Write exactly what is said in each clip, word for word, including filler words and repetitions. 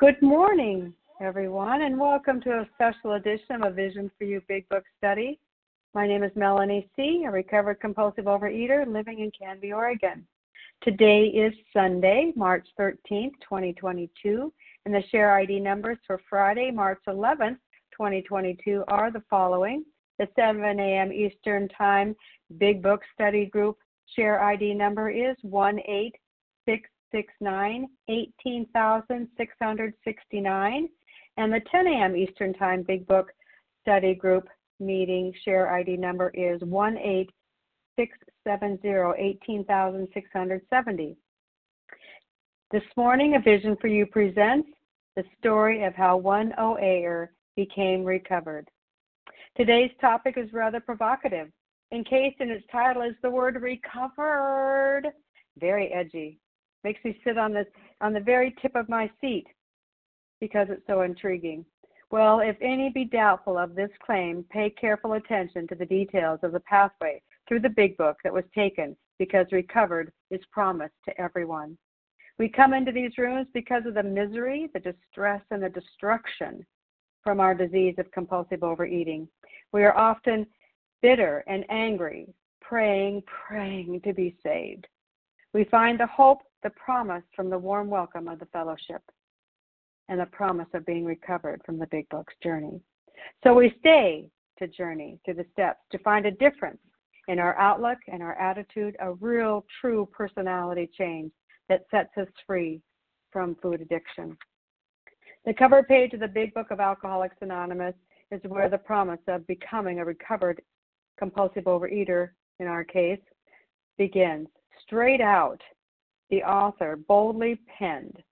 Good morning, everyone, and welcome to a special edition of A Vision for You Big Book Study. My name is Melanie C, a recovered compulsive overeater living in Canby, Oregon. Today is Sunday, March thirteenth, twenty twenty-two, and the share I D numbers for Friday, March eleventh, twenty twenty-two are the following. The seven a.m. Eastern Time Big Book Study Group share I D number is one eight six six nine one eight six six nine, and the ten a.m. Eastern Time Big Book Study Group meeting share I D number is one eight six seven zero one eight six seven zero. This morning, A Vision for You presents the story of how one O Aer became recovered. Today's topic is rather provocative. Encased in its title is the word recovered. Very edgy. Makes me sit on the, on the very tip of my seat because it's so intriguing. Well, if any be doubtful of this claim, pay careful attention to the details of the pathway through the Big Book that was taken, because recovered is promised to everyone. We come into these rooms because of the misery, the distress, and the destruction from our disease of compulsive overeating. We are often bitter and angry, praying, praying to be saved. We find the hope, the promise from the warm welcome of the fellowship, and the promise of being recovered from the Big Book's journey. So we stay to journey through the steps to find a difference in our outlook and our attitude, a real, true personality change that sets us free from food addiction. The cover page of the Big Book of Alcoholics Anonymous is where the promise of becoming a recovered compulsive overeater, in our case, begins. Straight out, the author boldly penned,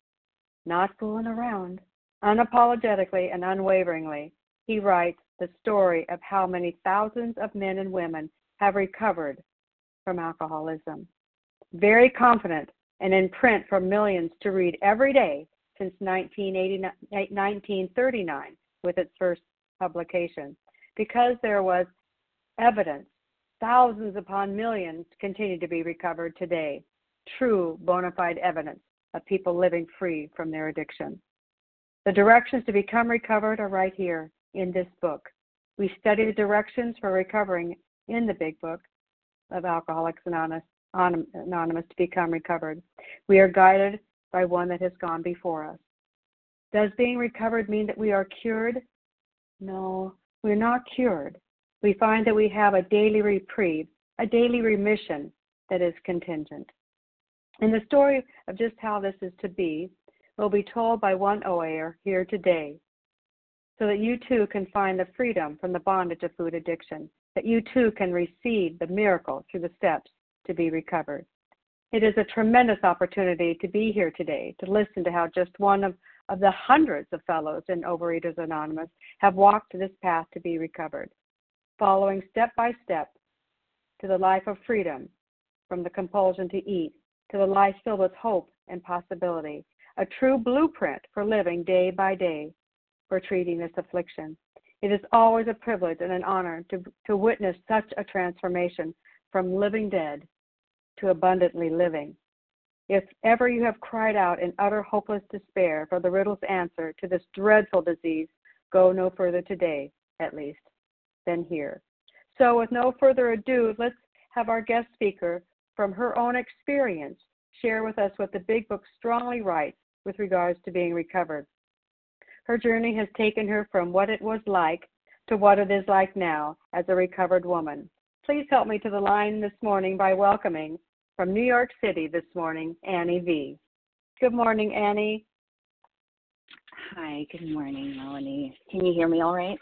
not fooling around, unapologetically and unwaveringly, he writes the story of how many thousands of men and women have recovered from alcoholism. Very confident and in print for millions to read every day since nineteen thirty-nine with its first publication, because there was evidence. Thousands upon millions continue to be recovered today. True bona fide evidence of people living free from their addiction. The directions to become recovered are right here in this book. We study the directions for recovering in the Big Book of Alcoholics Anonymous, Anonymous to become recovered. We are guided by one that has gone before us. Does being recovered mean that we are cured? No, we're not cured. We find that we have a daily reprieve, a daily remission that is contingent. And the story of just how this is to be will be told by one O Aer here today, so that you too can find the freedom from the bondage of food addiction, that you too can receive the miracle through the steps to be recovered. It is a tremendous opportunity to be here today, to listen to how just one of, of the hundreds of fellows in Overeaters Anonymous have walked this path to be recovered, following step by step to the life of freedom from the compulsion to eat, to the life filled with hope and possibility, a true blueprint for living day by day for treating this affliction. It is always a privilege and an honor to, to witness such a transformation from living dead to abundantly living. If ever you have cried out in utter hopeless despair for the riddle's answer to this dreadful disease, go no further today, at least, than here. So with no further ado, let's have our guest speaker, from her own experience, share with us what the Big Book strongly writes with regards to being recovered. Her journey has taken her from what it was like to what it is like now as a recovered woman. Please help me to the line this morning by welcoming from New York City this morning, Annie V. Good morning, Annie. Hi, good morning, Melanie. Can you hear me all right?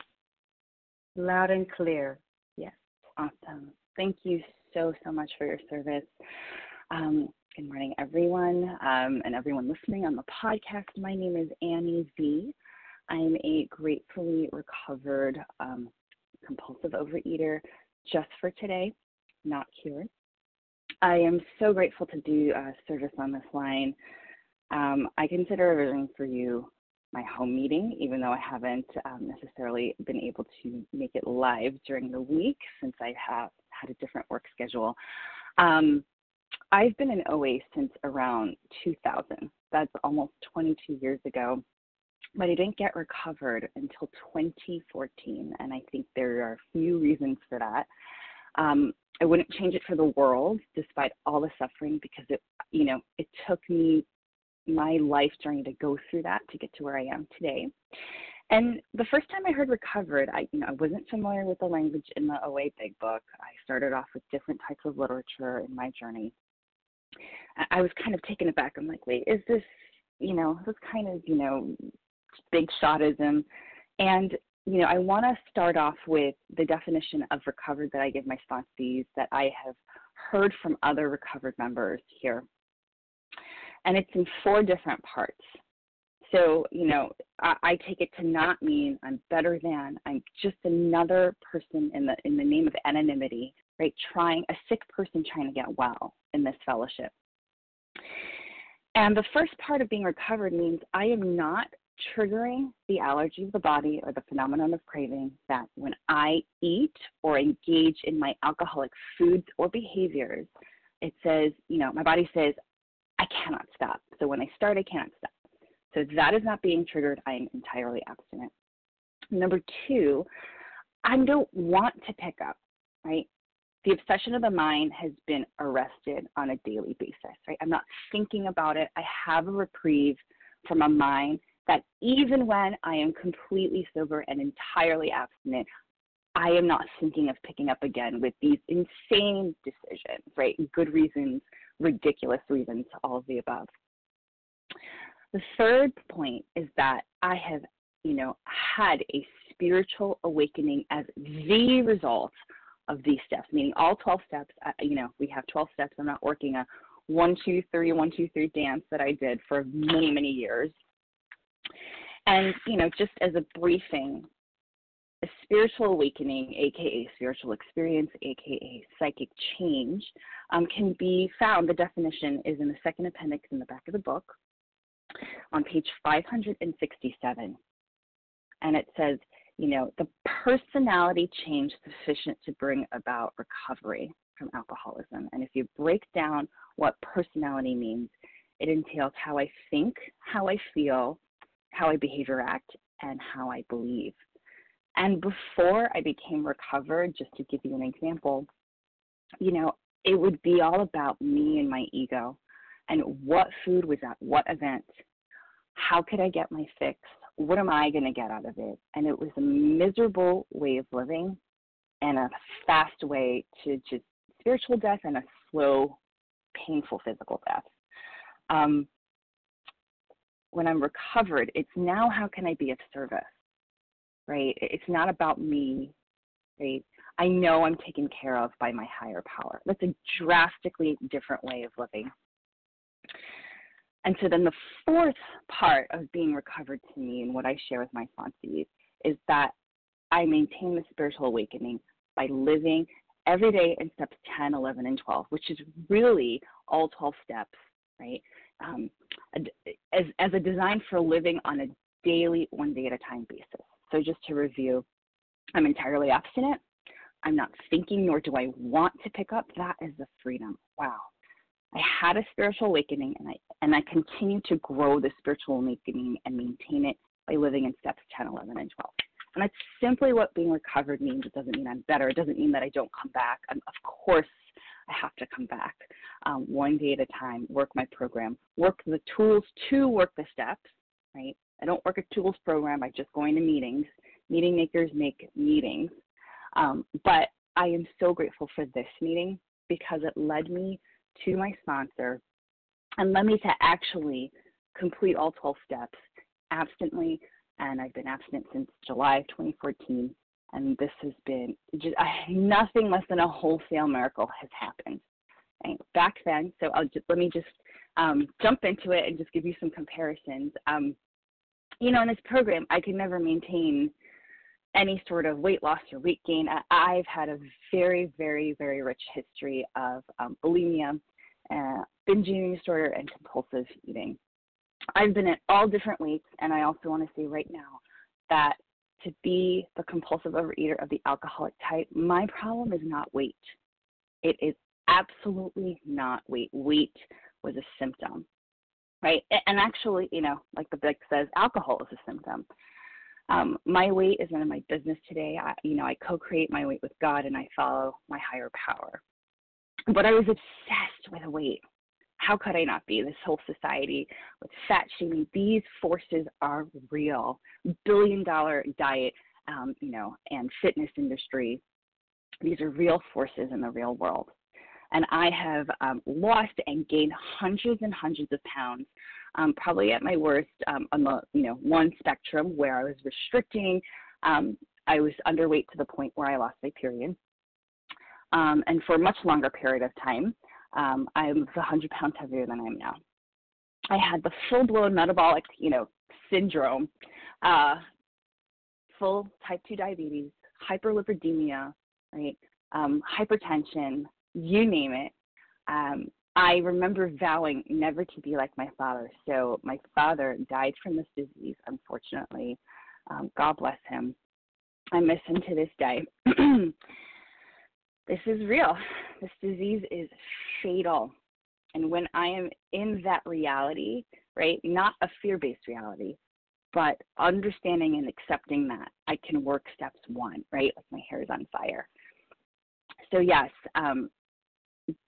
Loud and clear. Yes. Awesome. Thank you so, so much for your service. Um, good morning, everyone, um, and everyone listening on the podcast. My name is Annie V. I'm a gratefully recovered um, compulsive overeater just for today, not cured. I am so grateful to do uh, service on this line. Um, I consider A Vision for You my home meeting, even though I haven't um, necessarily been able to make it live during the week since I have had a different work schedule. Um, I've been in O A since around two thousand. That's almost twenty-two years ago. But I didn't get recovered until twenty fourteen, and I think there are a few reasons for that. Um, I wouldn't change it for the world, despite all the suffering, because it, you know, it took me my life journey to go through that to get to where I am today. And the first time I heard recovered, I, you know, I wasn't familiar with the language in the O A Big Book. I started off with different types of literature in my journey. I was kind of taken aback. I'm like, wait, is this, you know, this kind of, you know, big shotism? And, you know, I want to start off with the definition of recovered that I give my sponsees that I have heard from other recovered members here. And it's in four different parts. So, you know, I, I take it to not mean I'm better than, I'm just another person in the in the name of anonymity, right? Trying, a sick person trying to get well in this fellowship. And the first part of being recovered means I am not triggering the allergy of the body or the phenomenon of craving that when I eat or engage in my alcoholic foods or behaviors, it says, you know, my body says, I cannot stop. So when I start, I cannot stop. So that is not being triggered. I am entirely abstinent. Number two, I don't want to pick up, right? The obsession of the mind has been arrested on a daily basis, right? I'm not thinking about it. I have a reprieve from a mind that even when I am completely sober and entirely abstinent, I am not thinking of picking up again with these insane decisions, right? Good reasons, ridiculous reasons, all of the above. The third point is that I have, you know, had a spiritual awakening as the result of these steps, meaning all twelve steps. Uh, you know, we have twelve steps. I'm not working a one, two, three, one, two, three dance that I did for many, many years. And, you know, just as a briefing, a spiritual awakening, a k a spiritual experience, a k a psychic change, um, can be found. The definition is in the second appendix in the back of the book on page five hundred sixty-seven. And it says, you know, the personality change sufficient to bring about recovery from alcoholism. And if you break down what personality means, it entails how I think, how I feel, how I behave or act, and how I believe. And before I became recovered, just to give you an example, you know, it would be all about me and my ego and what food was at what event, how could I get my fix, what am I going to get out of it? And it was a miserable way of living and a fast way to just spiritual death and a slow, painful physical death. Um, when I'm recovered, it's now how can I be of service, right? It's not about me, right? I know I'm taken care of by my higher power. That's a drastically different way of living. And so then the fourth part of being recovered to me and what I share with my sponsees is that I maintain the spiritual awakening by living every day in steps ten, eleven, and twelve, which is really all twelve steps, right? Um, as, as a design for living on a daily, one day at a time basis. So just to review, I'm entirely abstinent. I'm not thinking, nor do I want to pick up. That is the freedom. Wow. I had a spiritual awakening, and I and I continue to grow the spiritual awakening and maintain it by living in steps ten, eleven, and twelve. And that's simply what being recovered means. It doesn't mean I'm better. It doesn't mean that I don't come back. I'm, of course, I have to come back um, one day at a time, work my program, work the tools to work the steps, right? I don't work a tools program. I just go into meetings. Meeting makers make meetings. Um, but I am so grateful for this meeting because it led me to my sponsor and led me to actually complete all twelve steps absently. And I've been abstinent since July of twenty fourteen. And this has been just I, nothing less than a wholesale miracle has happened. And back then, so I'll just, let me just um, jump into it and just give you some comparisons. Um, you know, in this program, I could never maintain any sort of weight loss or weight gain. I've had a very, very, very rich history of um, bulimia, uh, binge eating disorder, and compulsive eating. I've been at all different weights, and I also want to say right now that to be the compulsive overeater of the alcoholic type, my problem is not weight. It is absolutely not weight. Weight was a symptom. right? And actually, you know, like the book says, alcohol is a symptom. Um, my weight is none of my business today. I, you know, I co-create my weight with God and I follow my higher power. But I was obsessed with weight. How could I not be? This whole society with fat shaming, these forces are real. Billion dollar diet, um, you know, and fitness industry. These are real forces in the real world. And I have um, lost and gained hundreds and hundreds of pounds, um, probably at my worst um, on the, you know, one spectrum where I was restricting. Um, I was underweight to the point where I lost my period. Um, and for a much longer period of time, um, I was one hundred pounds heavier than I am now. I had the full-blown metabolic, you know, syndrome, uh, full type two diabetes, hyperlipidemia, right, um, hypertension, you name it. Um, I remember vowing never to be like my father. So my father died from this disease, unfortunately. Um, God bless him. I miss him to this day. This is real. This disease is fatal. And when I am in that reality, right, not a fear-based reality, but understanding and accepting that, I can work steps one, right, like my hair is on fire. So, yes, um,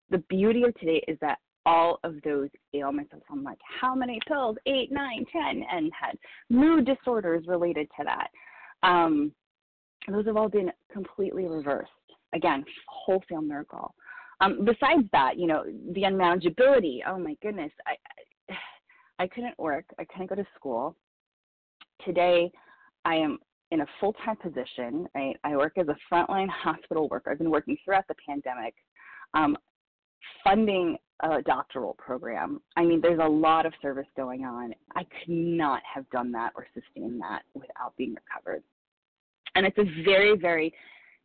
the beauty of today is that all of those ailments, I'm like, how many pills? Eight, nine, ten, and had mood disorders related to that. Um, those have all been completely reversed. Again, wholesale miracle. Um, besides that, you know, the unmanageability. Oh my goodness, I, I couldn't work. I couldn't go to school. Today, I am in a full-time position. Right? I work as a frontline hospital worker. I've been working throughout the pandemic. Um, funding a doctoral program. I mean, there's a lot of service going on. I could not have done that or sustained that without being recovered. And it's a very, very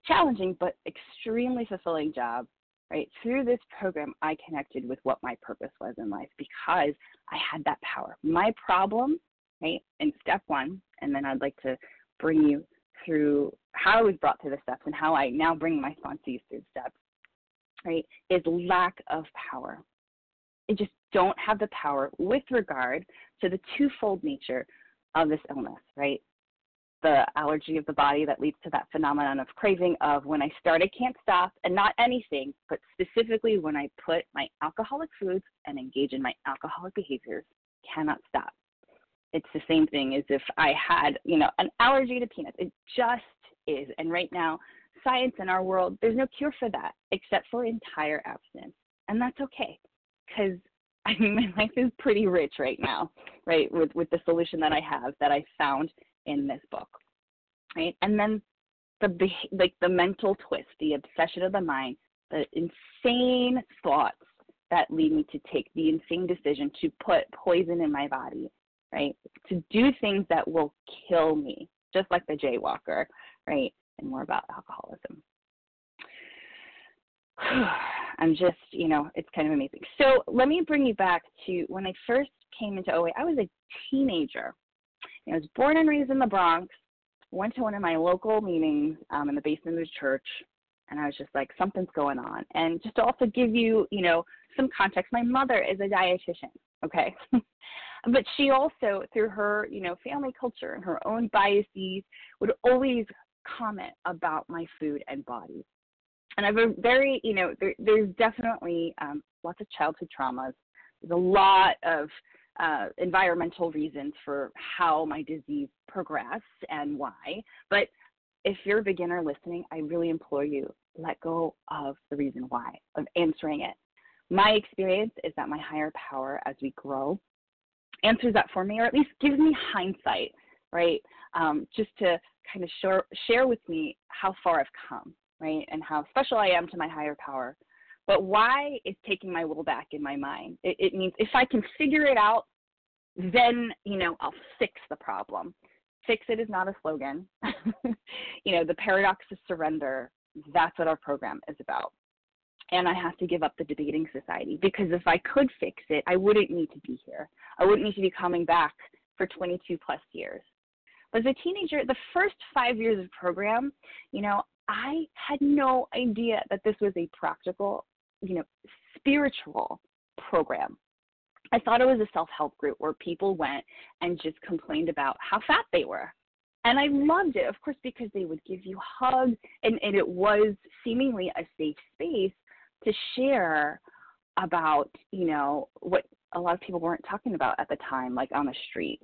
challenging but extremely fulfilling job, right? Through this program, I connected with what my purpose was in life because I had that power. My problem, right, in step one, and then I'd like to bring you through how I was brought through the steps and how I now bring my sponsees through the steps, right, is lack of power. I just don't have the power with regard to the twofold nature of this illness, right? The allergy of the body that leads to that phenomenon of craving of when I start, I can't stop, and not anything, but specifically when I put my alcoholic foods and engage in my alcoholic behaviors, cannot stop. It's the same thing as if I had, you know, an allergy to peanuts. It just is. And right now, science in our world, there's no cure for that except for entire abstinence. And that's okay because, I mean, my life is pretty rich right now, right, with, with the solution that I have that I found in this book, right? And then the like the mental twist, the obsession of the mind, the insane thoughts that lead me to take the insane decision to put poison in my body, right? To do things that will kill me, just like the jaywalker, right? And more about alcoholism. I'm just, you know, it's kind of amazing. So let me bring you back to when I first came into O A. I was a teenager. I was born and raised in the Bronx, went to one of my local meetings um, in the basement of the church, and I was just like, something's going on. And just to also give you, you know, some context, my mother is a dietitian, okay? But she also, through her, you know, family culture and her own biases, would always comment about my food and body. And I have a very, you know, there, there's definitely um, lots of childhood traumas. There's a lot of Uh, environmental reasons for how my disease progressed and why. But if you're a beginner listening, I really implore you, let go of the reason why, of answering it. My experience is that my higher power, as we grow, answers that for me, or at least gives me hindsight, right? Um, just to kind of share, share with me how far I've come, right? And how special I am to my higher power. But why is taking my will back in my mind? It, it means if I can figure it out, then, you know, I'll fix the problem. Fix it is not a slogan. You know, the paradox of surrender, that's what our program is about. And I have to give up the debating society because if I could fix it, I wouldn't need to be here. I wouldn't need to be coming back for twenty-two plus years. But as a teenager, the first five years of program, you know, I had no idea that this was a practical, you know, spiritual program. I thought it was a self-help group where people went and just complained about how fat they were. And I loved it, of course, because they would give you hugs, and, and it was seemingly a safe space to share about, you know, what a lot of people weren't talking about at the time, like on the street.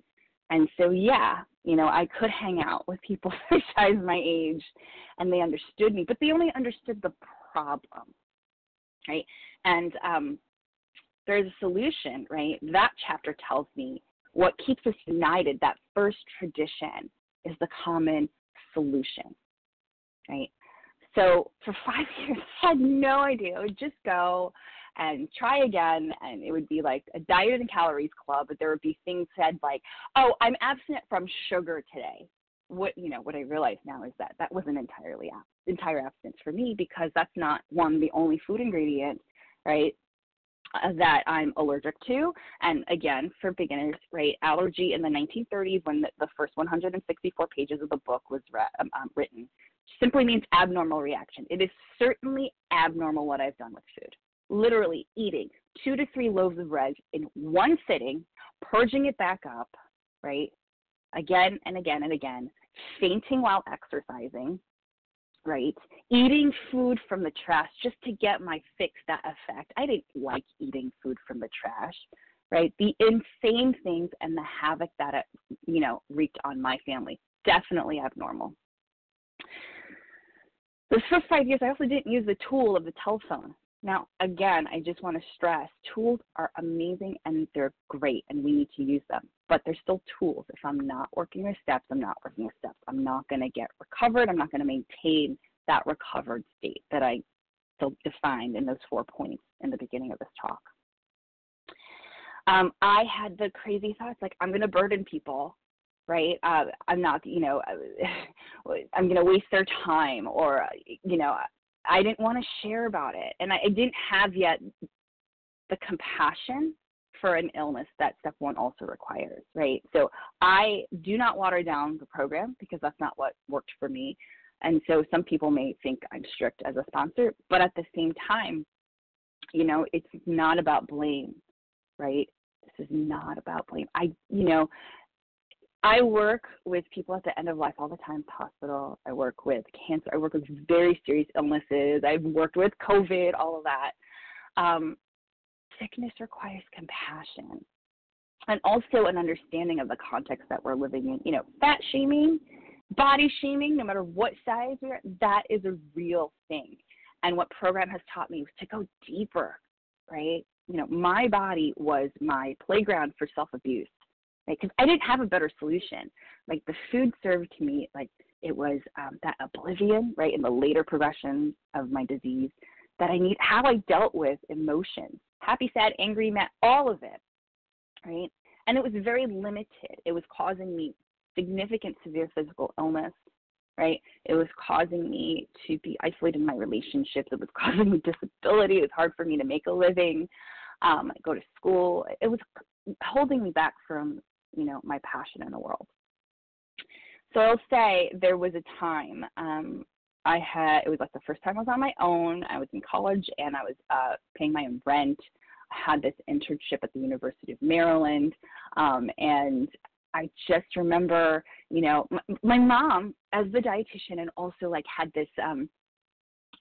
And so, yeah, you know, I could hang out with people twice my age, and they understood me, but they only understood the problem, right? And um, there's a solution, right? That chapter tells me what keeps us united, that first tradition, is the common solution, right? So for five years, I had no idea. I would just go and try again, and it would be like a diet and calories club, but there would be things said like, oh, I'm abstinent from sugar today. What, you know, what I realize now is that that wasn't entirely entire abstinence for me, because that's not, one, the only food ingredient, right, that I'm allergic to. And again, for beginners, right, allergy in the nineteen thirties, when the, the first one hundred sixty-four pages of the book was re- um, um, written, simply means abnormal reaction. It is certainly abnormal what I've done with food. Literally eating two to three loaves of bread in one sitting, purging it back up, right, again and again and again, fainting while exercising, right, eating food from the trash just to get my fix, that effect. I didn't like eating food from the trash, right, the insane things and the havoc that it, you know, wreaked on my family. Definitely abnormal. The first five years, I also didn't use the tool of the telephone. Now, again, I just want to stress, tools are amazing and they're great and we need to use them, but they're still tools. If I'm not working with steps, I'm not working with steps. I'm not going to get recovered. I'm not going to maintain that recovered state that I defined in those four points in the beginning of this talk. Um, I had the crazy thoughts like, I'm going to burden people, right? Uh, I'm not, you know, I'm going to waste their time, or, you know, I didn't want to share about it, and I, I didn't have yet the compassion for an illness that step one also requires, right? So I do not water down the program because that's not what worked for me, and so some people may think I'm strict as a sponsor, but at the same time, you know, it's not about blame, right? This is not about blame. I, you know, I work with people at the end of life all the time, hospital. I work with cancer. I work with very serious illnesses. I've worked with COVID, all of that. Um, sickness requires compassion and also an understanding of the context that we're living in. You know, fat shaming, body shaming, no matter what size we're at, that is a real thing. And what program has taught me was to go deeper, right? You know, my body was my playground for self-abuse. Because I didn't have a better solution. Like, the food served to me, like, it was um, that oblivion, right, in the later progression of my disease, that I need, how I dealt with emotions, happy, sad, angry, mad, all of it, right? And it was very limited. It was causing me significant severe physical illness, right? It was causing me to be isolated in my relationships. It was causing me disability. It was hard for me to make a living, um, go to school. It was holding me back from, you know, my passion in the world. So I'll say there was a time um, I had, it was like the first time I was on my own. I was in college and I was uh, paying my own rent. I had this internship at the University of Maryland. Um, and I just remember, you know, my, my mom as the dietitian, and also like had this um,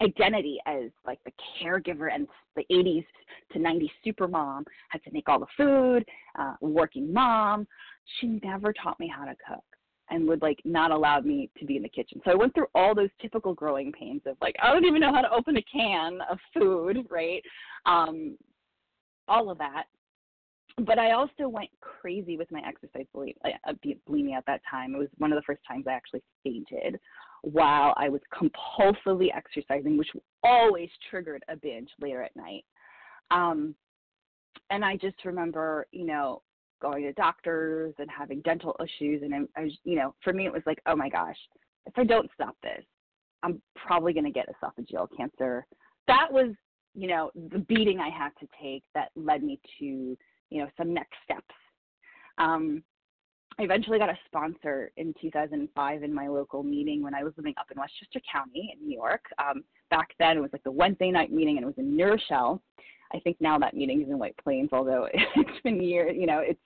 identity as like the caregiver and the eighties to nineties super mom, had to make all the food, uh, working mom. She never taught me how to cook and would like not allow me to be in the kitchen. So I went through all those typical growing pains of like, I don't even know how to open a can of food, right? Um, all of that. But I also went crazy with my exercise bulim- uh, bulimia at that time. It was one of the first times I actually fainted while I was compulsively exercising, which always triggered a binge later at night. Um, and I just remember, you know, going to doctors and having dental issues. And, I, I, you know, for me, it was like, oh, my gosh, if I don't stop this, I'm probably going to get esophageal cancer. That was, you know, the beating I had to take that led me to, you know, some next steps. Um, I eventually got a sponsor in two thousand five in my local meeting when I was living up in Westchester County in New York. Um, back then, it was like the Wednesday night meeting, and it was in New Rochelle. I think now that meeting is in White Plains, although it's been years, you know, it's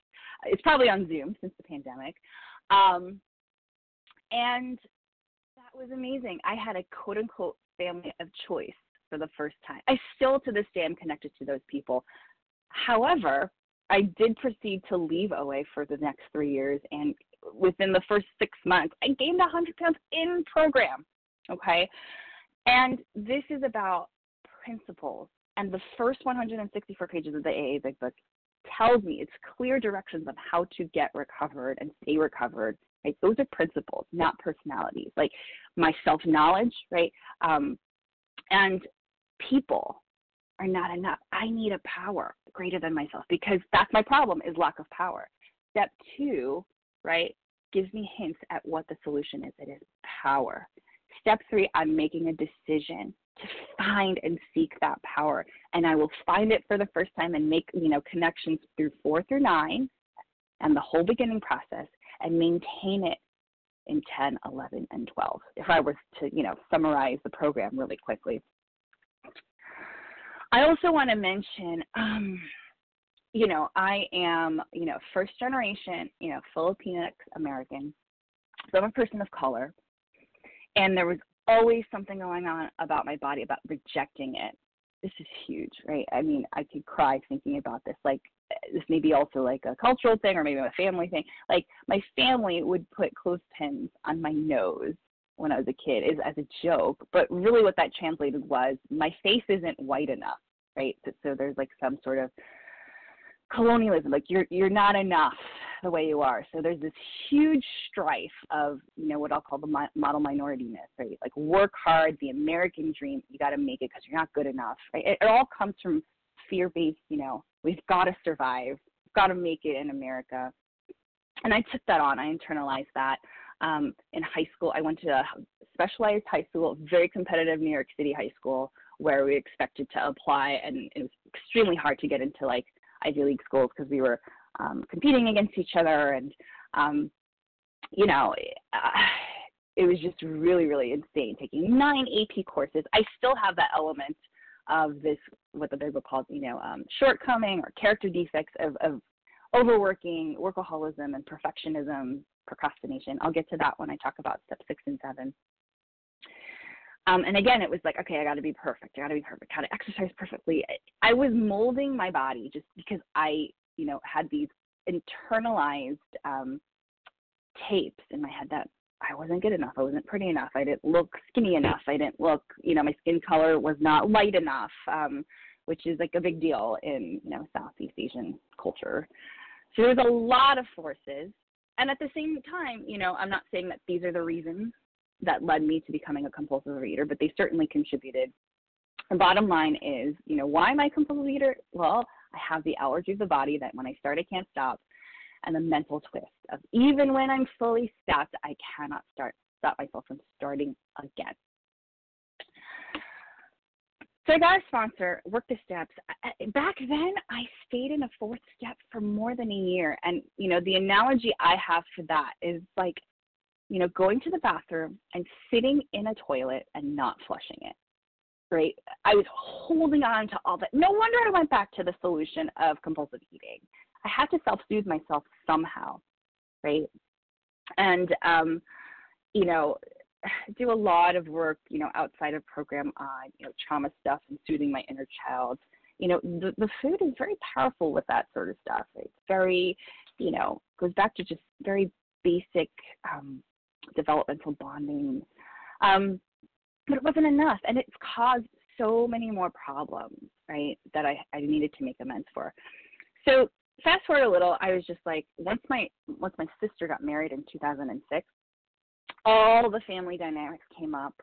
it's probably on Zoom since the pandemic. Um, and that was amazing. I had a quote-unquote family of choice for the first time. I still, to this day, am connected to those people. However, I did proceed to leave O A for the next three years, and within the first six months, I gained one hundred pounds in program, okay? And this is about principles. And the first one hundred sixty-four pages of the A A Big Book tells me it's clear directions on how to get recovered and stay recovered, right? Those are principles, not personalities. Like my self-knowledge, right? Um, and people are not enough. I need a power greater than myself, because that's my problem, is lack of power. Step two, right, gives me hints at what the solution is. It is power. Step three, I'm making a decision to find and seek that power. And I will find it for the first time and make, you know, connections through four through nine and the whole beginning process, and maintain it in ten, eleven, and twelve, if I was to, you know, summarize the program really quickly. I also want to mention, um, you know, I am, you know, first generation, you know, Filipinx American. So I'm a person of color. And there was always something going on about my body, about rejecting it. This is huge, right? I mean, I could cry thinking about this. Like, this may be also like a cultural thing, or maybe a family thing. Like, my family would put clothespins on my nose when I was a kid is as a joke. But really what that translated was, my face isn't white enough, right? So, so there's like some sort of colonialism, like you're you're not enough the way you are. So there's this huge strife of, you know, what I'll call the mi- model minority myth, right? Like, work hard, the American dream, you got to make it because you're not good enough, right? It, it all comes from fear-based, you know, we've got to survive, we've got to make it in America. And I took that on. I internalized that. Um, in high school, I went to a specialized high school, very competitive New York City high school, where we expected to apply, and it was extremely hard to get into, like, Ivy League schools, because we were um, competing against each other. And, um, you know, uh, it was just really, really insane, taking nine A P courses. I still have that element of this, what the Big Book calls, you know, um, shortcoming or character defects of, of overworking, workaholism, and perfectionism, procrastination. I'll get to that when I talk about step six and seven. Um, and again, it was like, okay, I got to be perfect. I got to be perfect. How to exercise perfectly. I, I was molding my body just because I, you know, had these internalized um, tapes in my head that I wasn't good enough. I wasn't pretty enough. I didn't look skinny enough. I didn't look, you know, my skin color was not light enough, um, which is like a big deal in, you know, Southeast Asian culture. So there's a lot of forces. And at the same time, you know, I'm not saying that these are the reasons that led me to becoming a compulsive reader, but they certainly contributed. The bottom line is, you know, why am I a compulsive reader? Well, I have the allergy of the body that when I start, I can't stop, and the mental twist of even when I'm fully stopped, I cannot start stop myself from starting again. So I got a sponsor, worked the steps. Back then, I stayed in a fourth step for more than a year, and, you know, the analogy I have for that is like, you know, going to the bathroom and sitting in a toilet and not flushing it, right? I was holding on to all that. No wonder I went back to the solution of compulsive eating. I had to self-soothe myself somehow, right? And, um, you know, do a lot of work, you know, outside of program on, you know, trauma stuff and soothing my inner child. You know, the, the food is very powerful with that sort of stuff. It's very, you know, goes back to just very basic um developmental bonding, um, but it wasn't enough, and it's caused so many more problems, right, that I, I needed to make amends for. So fast forward a little, I was just like, once my once my sister got married in two thousand six, all the family dynamics came up.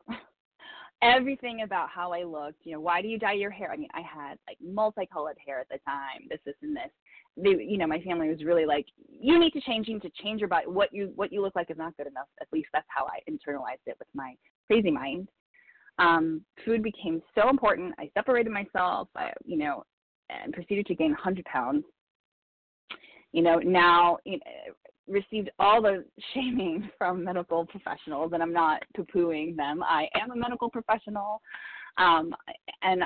Everything about how I looked, you know, why do you dye your hair? I mean, I had like multicolored hair at the time, this, this, and this. They, you know, my family was really like, you need to change, you need to change your body. What you what you look like is not good enough. At least that's how I internalized it with my crazy mind. Um, food became so important. I separated myself, I, you know, and proceeded to gain one hundred pounds. You know, now you know, received all the shaming from medical professionals, and I'm not poo-pooing them. I am a medical professional, um, and,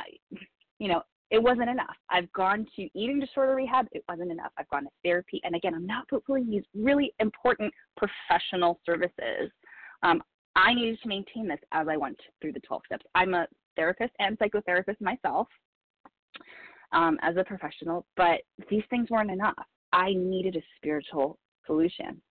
you know, It wasn't enough. I've gone to eating disorder rehab. It wasn't enough. I've gone to therapy. And again, I'm not fulfilling these really important professional services. Um, I needed to maintain this as I went through the twelve steps. I'm a therapist and psychotherapist myself um, as a professional, but these things weren't enough. I needed a spiritual solution.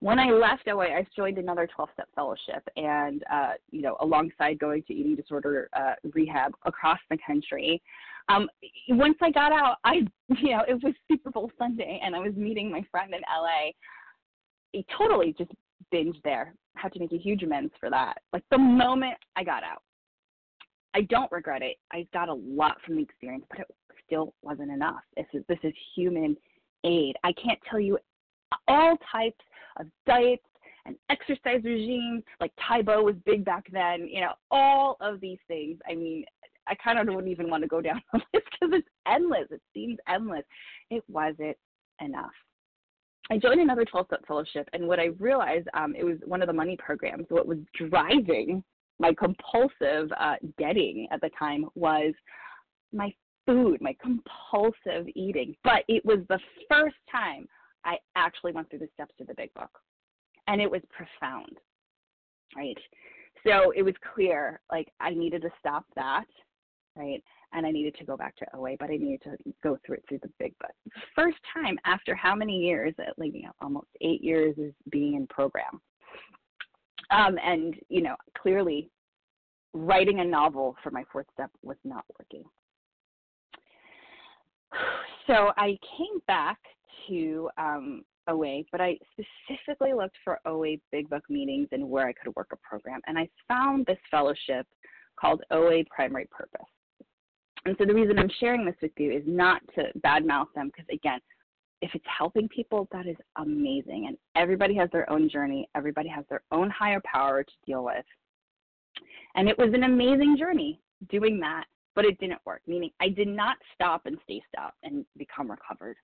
When I left O A, I joined another twelve-step fellowship, and, uh, you know, alongside going to eating disorder uh, rehab across the country. Um, once I got out, I, you know, it was Super Bowl Sunday, and I was meeting my friend in L A. I totally just binged there. Had to make a huge amends for that. Like, the moment I got out, I don't regret it. I got a lot from the experience, but it still wasn't enough. This is, this is human aid. I can't tell you all types of diets and exercise regimes, like Tai Bo was big back then, you know, all of these things. I mean, I kind of don't even want to go down the list because it's endless. It seems endless. It wasn't enough. I joined another twelve-step fellowship, and what I realized, um, it was one of the money programs. What was driving my compulsive uh, dieting at the time was my food, my compulsive eating. But it was the first time I actually went through the steps of the Big Book, and it was profound, right? So it was clear, like, I needed to stop that, right? And I needed to go back to O A, but I needed to go through it through the Big Book. First time after how many years, like, you know, almost eight years is being in program. Um, and, you know, clearly writing a novel for my fourth step was not working. So I came back to um, O A, but I specifically looked for O A Big Book meetings and where I could work a program. And I found this fellowship called O A Primary Purpose. And so the reason I'm sharing this with you is not to badmouth them, because, again, if it's helping people, that is amazing. And everybody has their own journey. Everybody has their own higher power to deal with. And it was an amazing journey doing that, but it didn't work, meaning I did not stop and stay stopped and become recovered.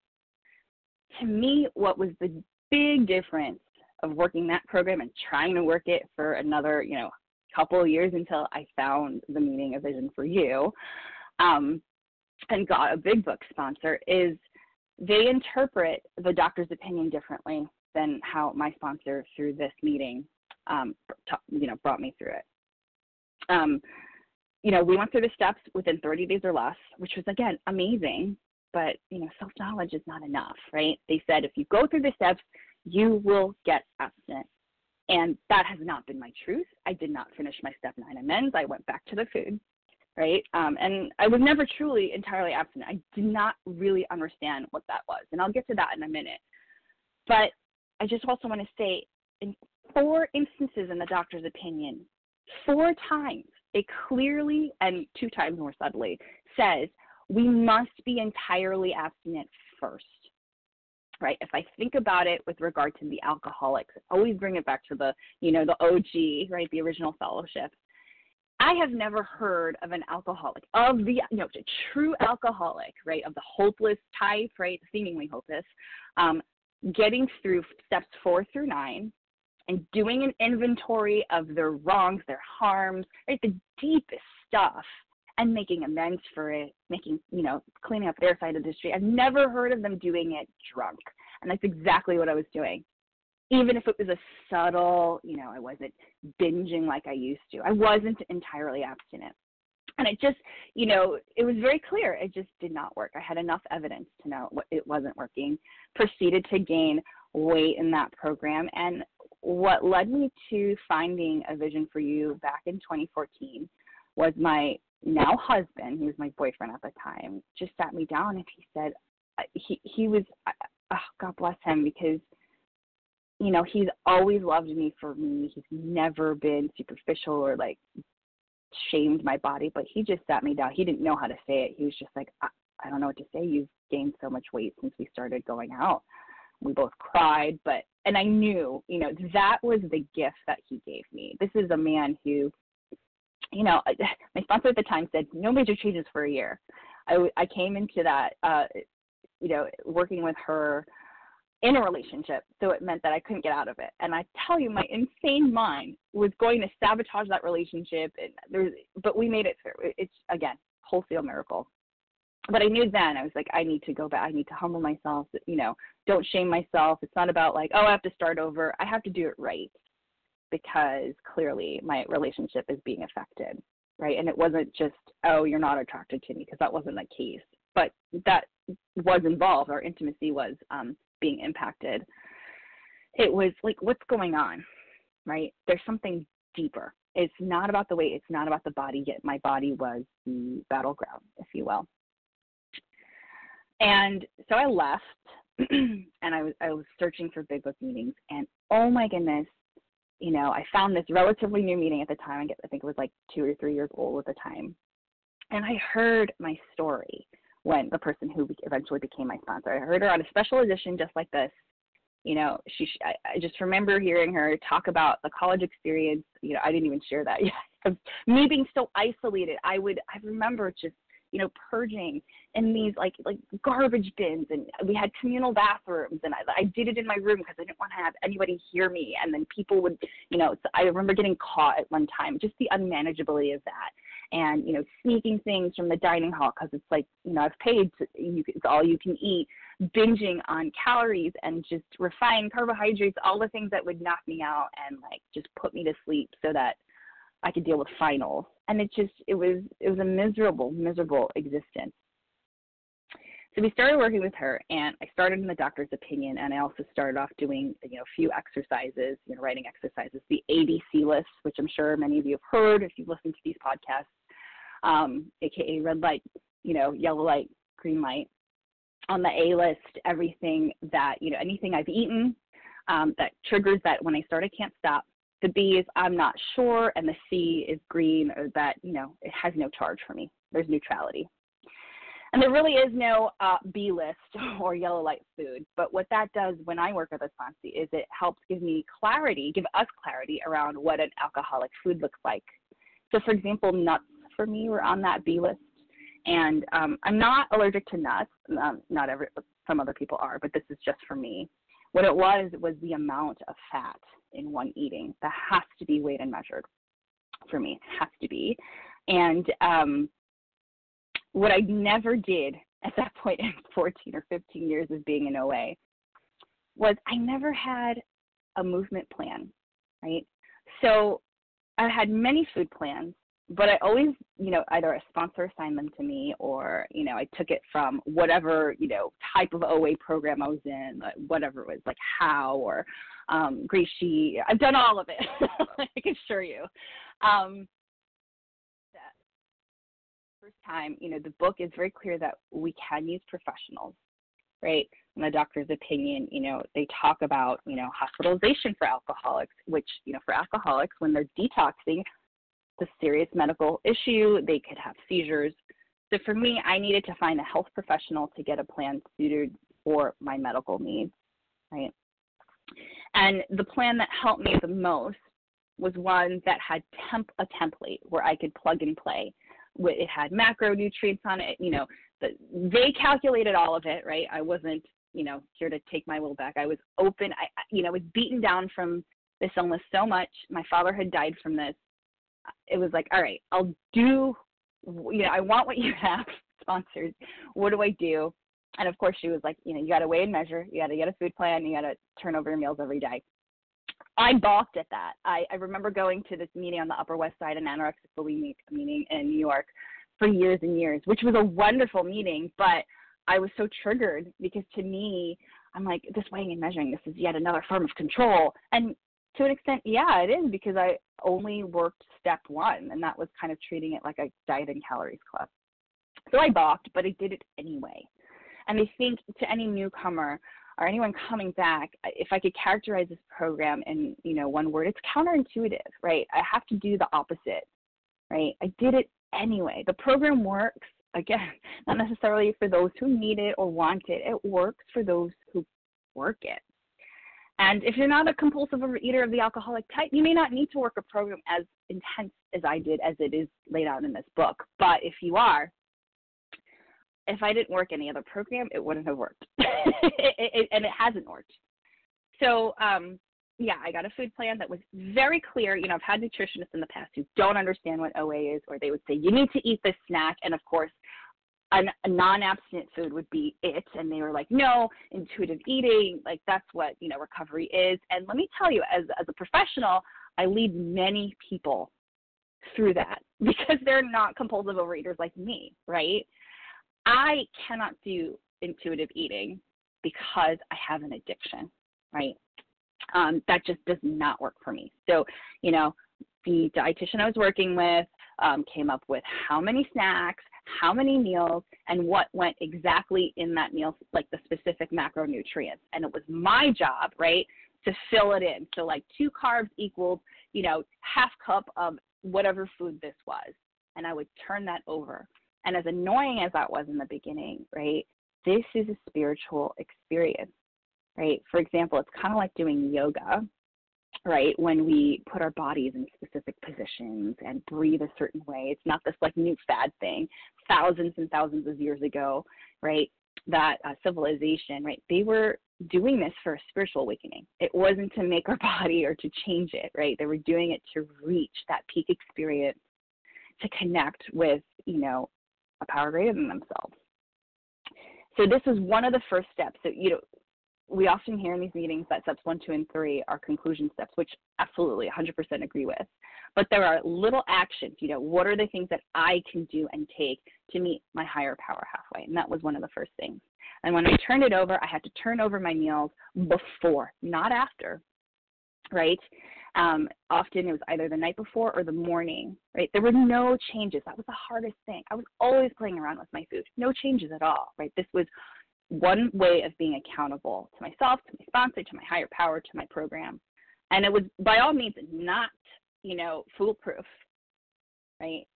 To me, what was the big difference of working that program and trying to work it for another, you know, couple of years until I found the meeting A Vision for You, um, and got a Big Book sponsor, is they interpret the doctor's opinion differently than how my sponsor through this meeting, um, t- you know, brought me through it. Um, you know, we went through the steps within thirty days or less, which was, again, amazing. But, you know, self-knowledge is not enough, right? They said, if you go through the steps, you will get abstinent. And that has not been my truth. I did not finish my step nine amends. I went back to the food, right? Um, and I was never truly entirely abstinent. I did not really understand what that was. And I'll get to that in a minute. But I just also want to say, in four instances in the doctor's opinion, four times, it clearly, and two times more subtly, says, we must be entirely abstinent first, right? If I think about it with regard to the alcoholics, always bring it back to the, you know, the O G, right, the original fellowship. I have never heard of an alcoholic, of the, you know, a true alcoholic, right, of the hopeless type, right, seemingly hopeless, um, getting through steps four through nine and doing an inventory of their wrongs, their harms, right, the deepest stuff, and making amends for it, making, you know, cleaning up their side of the street. I've never heard of them doing it drunk. And that's exactly what I was doing. Even if it was a subtle, you know, I wasn't binging like I used to. I wasn't entirely abstinent. And it just, you know, it was very clear. It just did not work. I had enough evidence to know it wasn't working. Proceeded to gain weight in that program. And what led me to finding A Vision for You back in twenty fourteen was my now husband, he was my boyfriend at the time, just sat me down and he said, he, he was, oh, God bless him, because, you know, he's always loved me for me. He's never been superficial or, like, shamed my body, but he just sat me down. He didn't know how to say it. He was just like, I, I don't know what to say. You've gained so much weight since we started going out. We both cried, but, and I knew, you know, that was the gift that he gave me. This is a man who, you know, my sponsor at the time said, no major changes for a year. I, w- I came into that, uh, you know, working with her in a relationship, so it meant that I couldn't get out of it. And I tell you, my insane mind was going to sabotage that relationship, and there was, but we made it through. It's, again, wholesale miracle. But I knew then, I was like, I need to go back. I need to humble myself, you know, don't shame myself. It's not about like, oh, I have to start over. I have to do it right because clearly my relationship is being affected, right? And it wasn't just, oh, you're not attracted to me, because that wasn't the case. But that was involved. Our intimacy was um, being impacted. It was like, what's going on, right? There's something deeper. It's not about the weight. It's not about the body, yet my body was the battleground, if you will. And so I left, and I was I was searching for Big Book meetings, and oh my goodness, you know, I found this relatively new meeting at the time. I, guess, I think it was like two or three years old at the time. And I heard my story when the person who eventually became my sponsor, I heard her on a special edition just like this. You know, she. I, I just remember hearing her talk about the college experience. You know, I didn't even share that yet. Me being so isolated, I would, I remember just, you know, purging in these like like garbage bins, and we had communal bathrooms, and I, I did it in my room because I didn't want to have anybody hear me, and then people would, you know, I remember getting caught at one time, just the unmanageability of that, and, you know, sneaking things from the dining hall because it's like, you know, I've paid, to, you, it's all you can eat, binging on calories and just refined carbohydrates, all the things that would knock me out and like just put me to sleep so that I could deal with finals. And it just, it was, it was a miserable, miserable existence. So we started working with her, and I started in the doctor's opinion, and I also started off doing, you know, a few exercises, you know, writing exercises, the A B C list, which I'm sure many of you have heard if you've listened to these podcasts, um, A K A red light, you know, yellow light, green light. On the A list, everything that, you know, anything I've eaten um, that triggers that when I start, I can't stop. The B is I'm not sure, and the C is green, or that, you know, it has no charge for me. There's neutrality. And there really is no uh, B list or yellow light food, but what that does when I work with a sponsee is it helps give me clarity, give us clarity around what an alcoholic food looks like. So, for example, nuts for me were on that B list, and um, I'm not allergic to nuts. Um, not every, some other people are, but this is just for me. What it was was the amount of fat in one eating. That has to be weighed and measured for me. It has to be. And um, what I never did at that point in fourteen or fifteen years of being in O A was I never had a movement plan, right? So I had many food plans, but I always, you know, either a sponsor assigned them to me, or, you know, I took it from whatever, you know, type of O A program I was in, whatever it was, like How or um, Gracie. I've done all of it, I can assure you. Um, first time, you know, the book is very clear that we can use professionals, right? In the doctor's opinion, you know, they talk about, you know, hospitalization for alcoholics, which, you know, for alcoholics, when they're detoxing, a serious medical issue, they could have seizures. So for me, I needed to find a health professional to get a plan suited for my medical needs, right? And the plan that helped me the most was one that had temp a template where I could plug and play. It had macronutrients on it, you know, but they calculated all of it, right? I wasn't, you know, here to take my will back. I was open. I, you know, I was beaten down from this illness so much. My father had died from this. It was like, all right, I'll do, you know, I want what you have, sponsors. What do I do? And of course, she was like, you know, you got to weigh and measure. You got to get a food plan. You got to turn over your meals every day. I balked at that. I, I remember going to this meeting on the Upper West Side, an anorexic bulimic meeting in New York for years and years, which was a wonderful meeting. But I was so triggered because to me, I'm like, this weighing and measuring, this is yet another form of control. And to an extent, yeah, it is, because I only worked step one, and that was kind of treating it like a diet and calories club. So I balked, but I did it anyway. And I think to any newcomer or anyone coming back, if I could characterize this program in, you know, one word, it's counterintuitive, right? I have to do the opposite, right? I did it anyway. The program works, again, not necessarily for those who need it or want it. It works for those who work it. And if you're not a compulsive overeater of the alcoholic type, you may not need to work a program as intense as I did, as it is laid out in this book. But if you are, if I didn't work any other program, it wouldn't have worked. it, it, and it hasn't worked. So um, yeah, I got a food plan that was very clear. You know, I've had nutritionists in the past who don't understand what O A is, or they would say, you need to eat this snack. And of course, an, a non-abstinent food would be it. And they were like, no, intuitive eating, like that's what, you know, recovery is. And let me tell you, as, as a professional, I lead many people through that because they're not compulsive overeaters like me, right? I cannot do intuitive eating because I have an addiction, right? Um, that just does not work for me. So, you know, the dietitian I was working with um, came up with how many snacks, how many meals, and what went exactly in that meal, like the specific macronutrients. And it was my job, right, to fill it in. So like two carbs equals, you know, half cup of whatever food this was. And I would turn that over. And as annoying as that was in the beginning, right, this is a spiritual experience. Right. For example, it's kind of like doing yoga, right? When we put our bodies in specific positions and breathe a certain way, it's not this like new fad thing thousands and thousands of years ago, right? That uh, civilization, right? They were doing this for a spiritual awakening. It wasn't to make our body or to change it, right? They were doing it to reach that peak experience, to connect with, you know, a power greater than themselves. So this is one of the first steps that, you know, we often hear in these meetings that steps one, two, and three are conclusion steps, which absolutely one hundred percent agree with. But there are little actions, you know, what are the things that I can do and take to meet my higher power halfway? And that was one of the first things. And when I turned it over, I had to turn over my meals before, not after, right? Um, often it was either the night before or the morning, right? There were no changes. That was the hardest thing. I was always playing around with my food. No changes at all, right? This was one way of being accountable to myself, to my sponsor, to my higher power, to my program. And it was by all means not, you know, foolproof, right?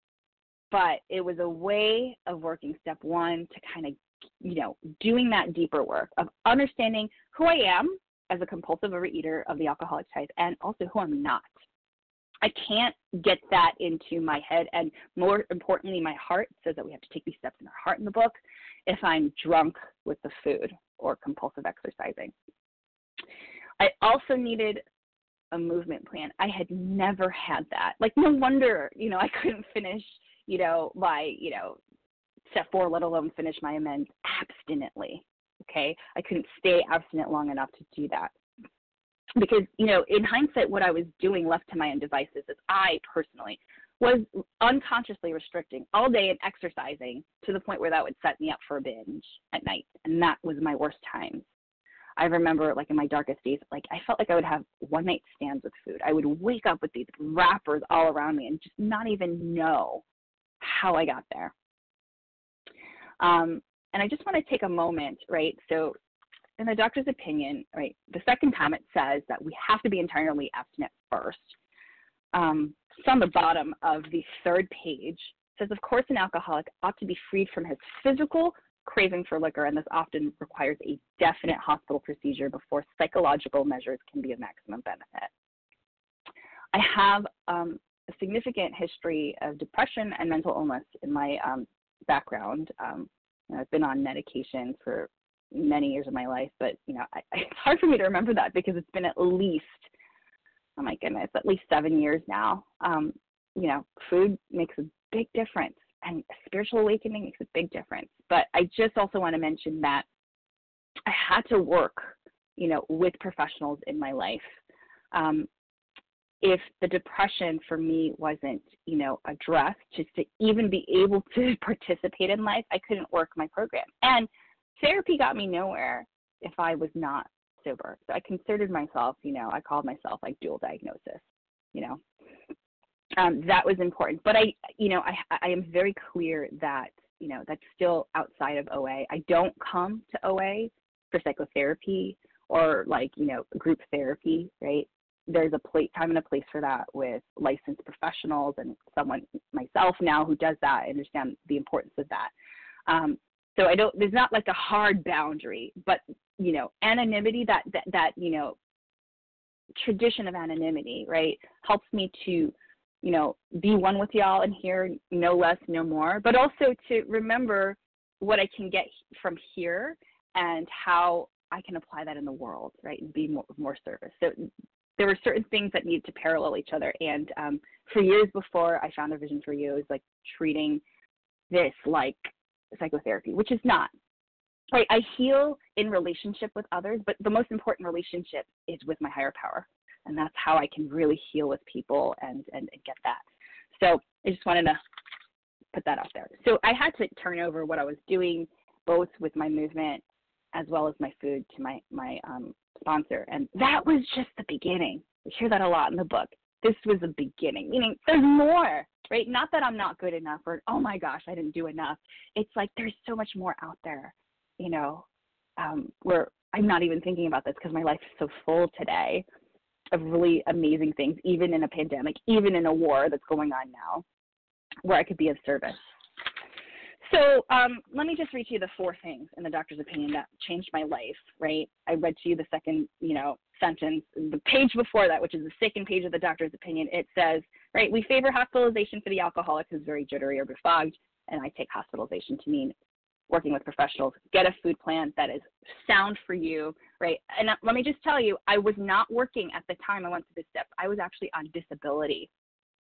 But it was a way of working step one to kind of, you know, doing that deeper work of understanding who I am as a compulsive overeater of the alcoholic type and also who I'm not. I can't get that into my head and more importantly, my heart, so that we have to take these steps in our heart in the book if I'm drunk with the food or compulsive exercising. I also needed a movement plan. I had never had that. Like, no wonder, you know, I couldn't finish, you know, my, you know, step four, let alone finish my amends abstinently, okay? I couldn't stay abstinent long enough to do that. Because, you know, in hindsight, what I was doing left to my own devices is I personally was unconsciously restricting all day and exercising to the point where that would set me up for a binge at night. And that was my worst times. I remember, like, in my darkest days, like, I felt like I would have one-night stands with food. I would wake up with these wrappers all around me and just not even know how I got there. Um, and I just want to take a moment, right, so in the doctor's opinion, right, the second time it says that we have to be entirely abstinent first. Um, it's on the bottom of the third page. It says, of course, an alcoholic ought to be freed from his physical craving for liquor, and this often requires a definite hospital procedure before psychological measures can be of maximum benefit. I have um, a significant history of depression and mental illness in my um, background. Um, you know, I've been on medication for many years of my life, but, you know, I, it's hard for me to remember that because it's been at least, oh my goodness, at least seven years now. Um, you know, food makes a big difference and spiritual awakening makes a big difference. But I just also want to mention that I had to work, you know, with professionals in my life. Um, if the depression for me wasn't, you know, addressed, just to even be able to participate in life, I couldn't work my program. And therapy got me nowhere if I was not sober. So I considered myself, you know, I called myself like dual diagnosis, you know. Um, that was important. But I, you know, I, I am very clear that, you know, that's still outside of O A. I don't come to O A for psychotherapy or like, you know, group therapy, right? There's a place, time and a place for that with licensed professionals and someone, myself now, who does that. I understand the importance of that. Um, So I don't, there's not like a hard boundary, but, you know, anonymity, that, that, that, you know, tradition of anonymity, right, helps me to, you know, be one with y'all and hear no less, no more, but also to remember what I can get from here and how I can apply that in the world, right, and be more, more service. So there were certain things that needed to parallel each other. And um, for years before I found A Vision for You, it was like treating this like psychotherapy, which is not. Right, I heal in relationship with others, but the most important relationship is with my higher power. And that's how I can really heal with people and, and, and get that. So I just wanted to put that out there. So I had to turn over what I was doing, both with my movement as well as my food, to my, my um, sponsor. And that was just the beginning. We hear that a lot in the book. This was the beginning, meaning there's more, right? Not that I'm not good enough or, oh, my gosh, I didn't do enough. It's like there's so much more out there, you know, um, where I'm not even thinking about this because my life is so full today of really amazing things, even in a pandemic, even in a war that's going on now, where I could be of service. So um, let me just read to you the four things in the doctor's opinion that changed my life, right? I read to you the second, you know, sentence, the page before that, which is the second page of the doctor's opinion. It says, right, we favor hospitalization for the alcoholic who's very jittery or befogged, and I take hospitalization to mean working with professionals. Get a food plan that is sound for you, right? And let me just tell you, I was not working at the time I went to this step. I was actually on disability,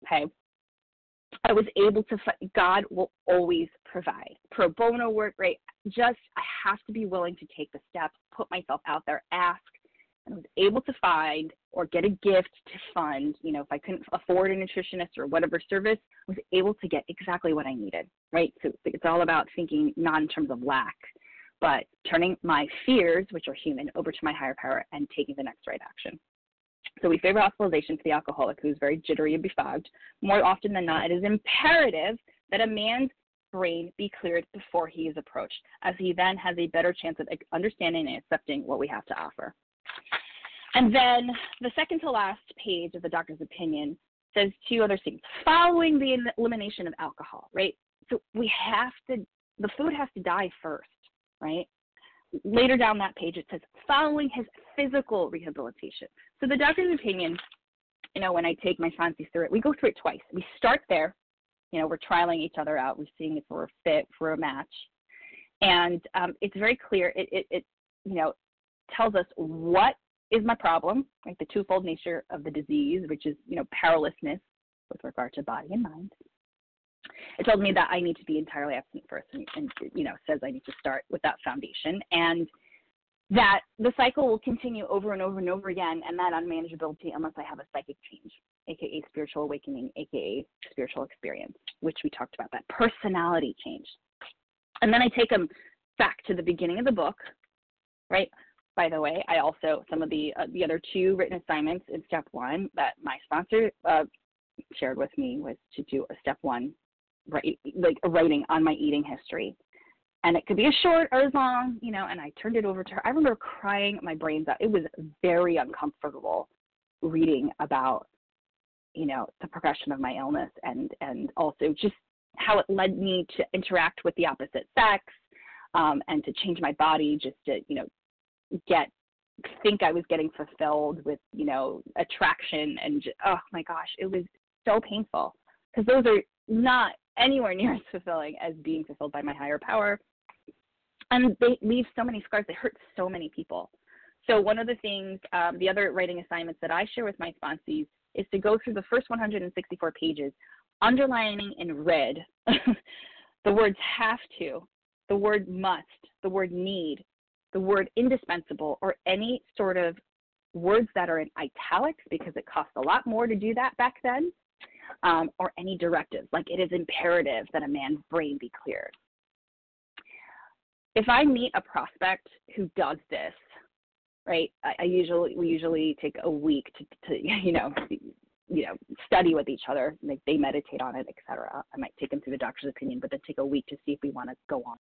okay? I was able to, God will always provide. Pro bono work, right? Just, I have to be willing to take the steps, put myself out there, ask, and I was able to find or get a gift to fund, you know, if I couldn't afford a nutritionist or whatever service, I was able to get exactly what I needed, right? So it's all about thinking not in terms of lack, but turning my fears, which are human, over to my higher power and taking the next right action. So we favor hospitalization for the alcoholic who is very jittery and befogged. More often than not, it is imperative that a man's brain be cleared before he is approached, as he then has a better chance of understanding and accepting what we have to offer. And then the second to last page of the doctor's opinion says two other things. Following the elimination of alcohol, right? So we have to, the food has to die first, right? Later down that page, it says following his physical rehabilitation. So the doctor's opinion, you know, when I take my sponsees through it, we go through it twice. We start there, you know, we're trialing each other out. We're seeing if we're fit for a match. And um, it's very clear. It, it, it, you know, tells us what is my problem, like the twofold nature of the disease, which is, you know, powerlessness with regard to body and mind. It told me that I need to be entirely absent first and, and, you know, says I need to start with that foundation and that the cycle will continue over and over and over again, and that unmanageability unless I have a psychic change, a k a spiritual awakening, a k a spiritual experience, which we talked about, that personality change. And then I take them back to the beginning of the book, right? By the way, I also, some of the, uh, the other two written assignments in step one that my sponsor uh, shared with me was to do a step one, right, like writing on my eating history, and it could be as short or as long, you know, and I turned it over to her. I remember crying my brains out. It was very uncomfortable reading about, you know, the progression of my illness and, and also just how it led me to interact with the opposite sex um, and to change my body just to, you know, get, think I was getting fulfilled with, you know, attraction and just, oh my gosh, it was so painful because those are not anywhere near as fulfilling as being fulfilled by my higher power. And they leave so many scars. They hurt so many people. So one of the things, um, the other writing assignments that I share with my sponsees is to go through the first one hundred sixty-four pages, underlining in red the words have to, the word must, the word need, the word indispensable, or any sort of words that are in italics because it costs a lot more to do that back then. Um, or any directives, like it is imperative that a man's brain be cleared. If I meet a prospect who does this, right, I, I usually we usually take a week to, to you know you know study with each other. Like they meditate on it, et cetera. I might take them through the doctor's opinion, but then take a week to see if we want to go on.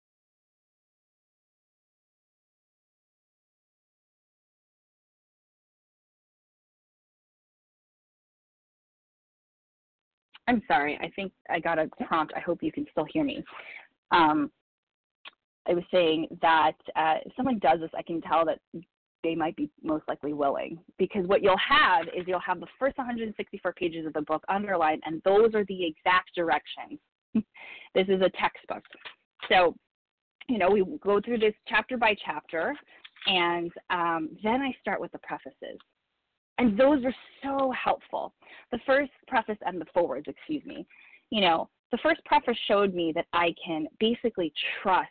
I'm sorry. I think I got a prompt. I hope you can still hear me. Um, I was saying that uh, if someone does this, I can tell that they might be most likely willing because what you'll have is you'll have the first one hundred sixty-four pages of the book underlined, and those are the exact directions. This is a textbook. So, you know, we go through this chapter by chapter, and um, then I start with the prefaces. And those are so helpful. The first preface and the forwards, excuse me, you know, the first preface showed me that I can basically trust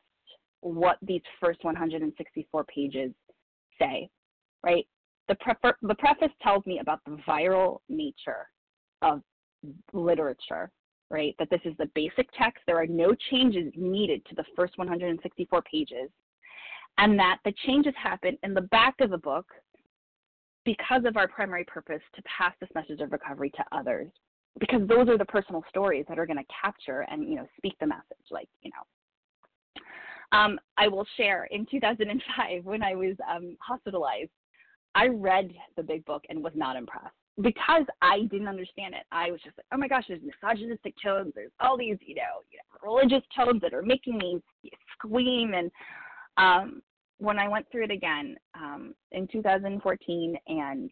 what these first one hundred sixty-four pages say, right? The, prefer- the preface tells me about the viral nature of literature, right? That this is the basic text. There are no changes needed to the first one hundred sixty-four pages, and that the changes happen in the back of the book because of our primary purpose to pass this message of recovery to others, because those are the personal stories that are going to capture and, you know, speak the message. Like, you know, um, I will share in two thousand five when I was um, hospitalized, I read the Big Book and was not impressed because I didn't understand it. I was just like, oh my gosh, there's misogynistic tones. There's all these, you know, you know religious tones that are making me scream. And, um, when I went through it again um, in two thousand fourteen and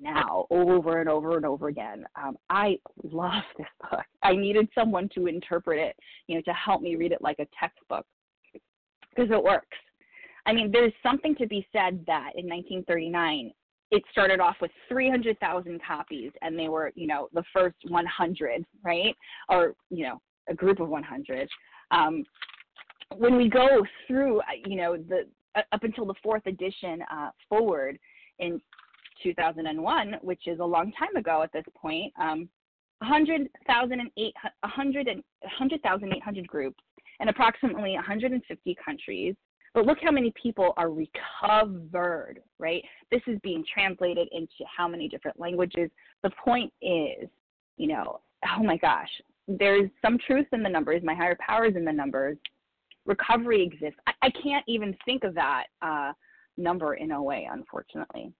now over and over and over again, um, I love this book. I needed someone to interpret it, you know, to help me read it like a textbook because it works. I mean, there's something to be said that in nineteen thirty-nine, it started off with three hundred thousand copies and they were, you know, the first one hundred, right? Or, you know, a group of one hundred. Um, when we go through, you know, the up until the fourth edition uh, forward in two thousand one, which is a long time ago at this point, um, one hundred thousand eight hundred groups in approximately one hundred fifty countries. But look how many people are recovered, right? This is being translated into how many different languages. The point is, you know, oh my gosh, there's some truth in the numbers. My higher power is in the numbers. Recovery exists. I, I can't even think of that uh, number in O A, unfortunately.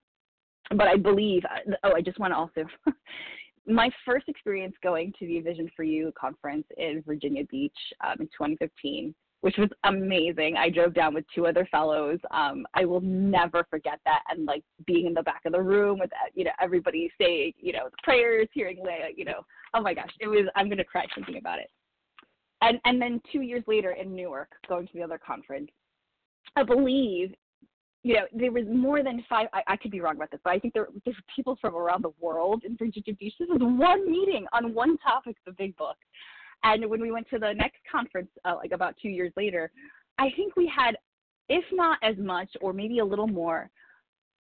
But I believe, oh, I just want to also, my first experience going to the A Vision for You conference in Virginia Beach um, in twenty fifteen, which was amazing. I drove down with two other fellows. Um, I will never forget that. And like being in the back of the room with, you know, everybody saying, you know, the prayers, hearing, you know, oh my gosh, it was, I'm going to cry thinking about it. And, and then two years later in Newark, going to the other conference, I believe, you know, there was more than five, I, I could be wrong about this, but I think there, there were people from around the world in Virginia Beach. This was one meeting on one topic, the Big Book. And when we went to the next conference, uh, like about two years later, I think we had, if not as much or maybe a little more,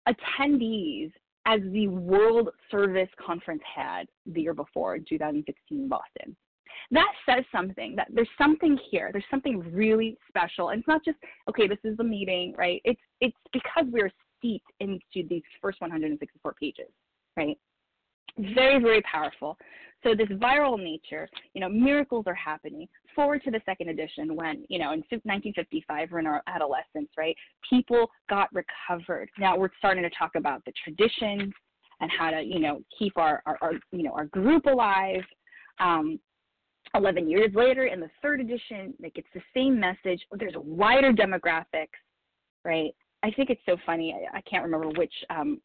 attendees as the World Service Conference had the year before in two thousand sixteen, Boston. That says something, that there's something here. There's something really special. And it's not just, okay, this is the meeting, right? It's it's because we're steeped into these first one hundred sixty-four pages, right? Very, very powerful. So this viral nature, you know, miracles are happening. Forward to the second edition when, you know, in nineteen fifty-five, we're in our adolescence, right? People got recovered. Now we're starting to talk about the traditions and how to, you know, keep our, our, our you know, our group alive. Um, eleven years later, in the third edition, like it's the same message. There's wider demographics, right? I think it's so funny. I, I can't remember which um,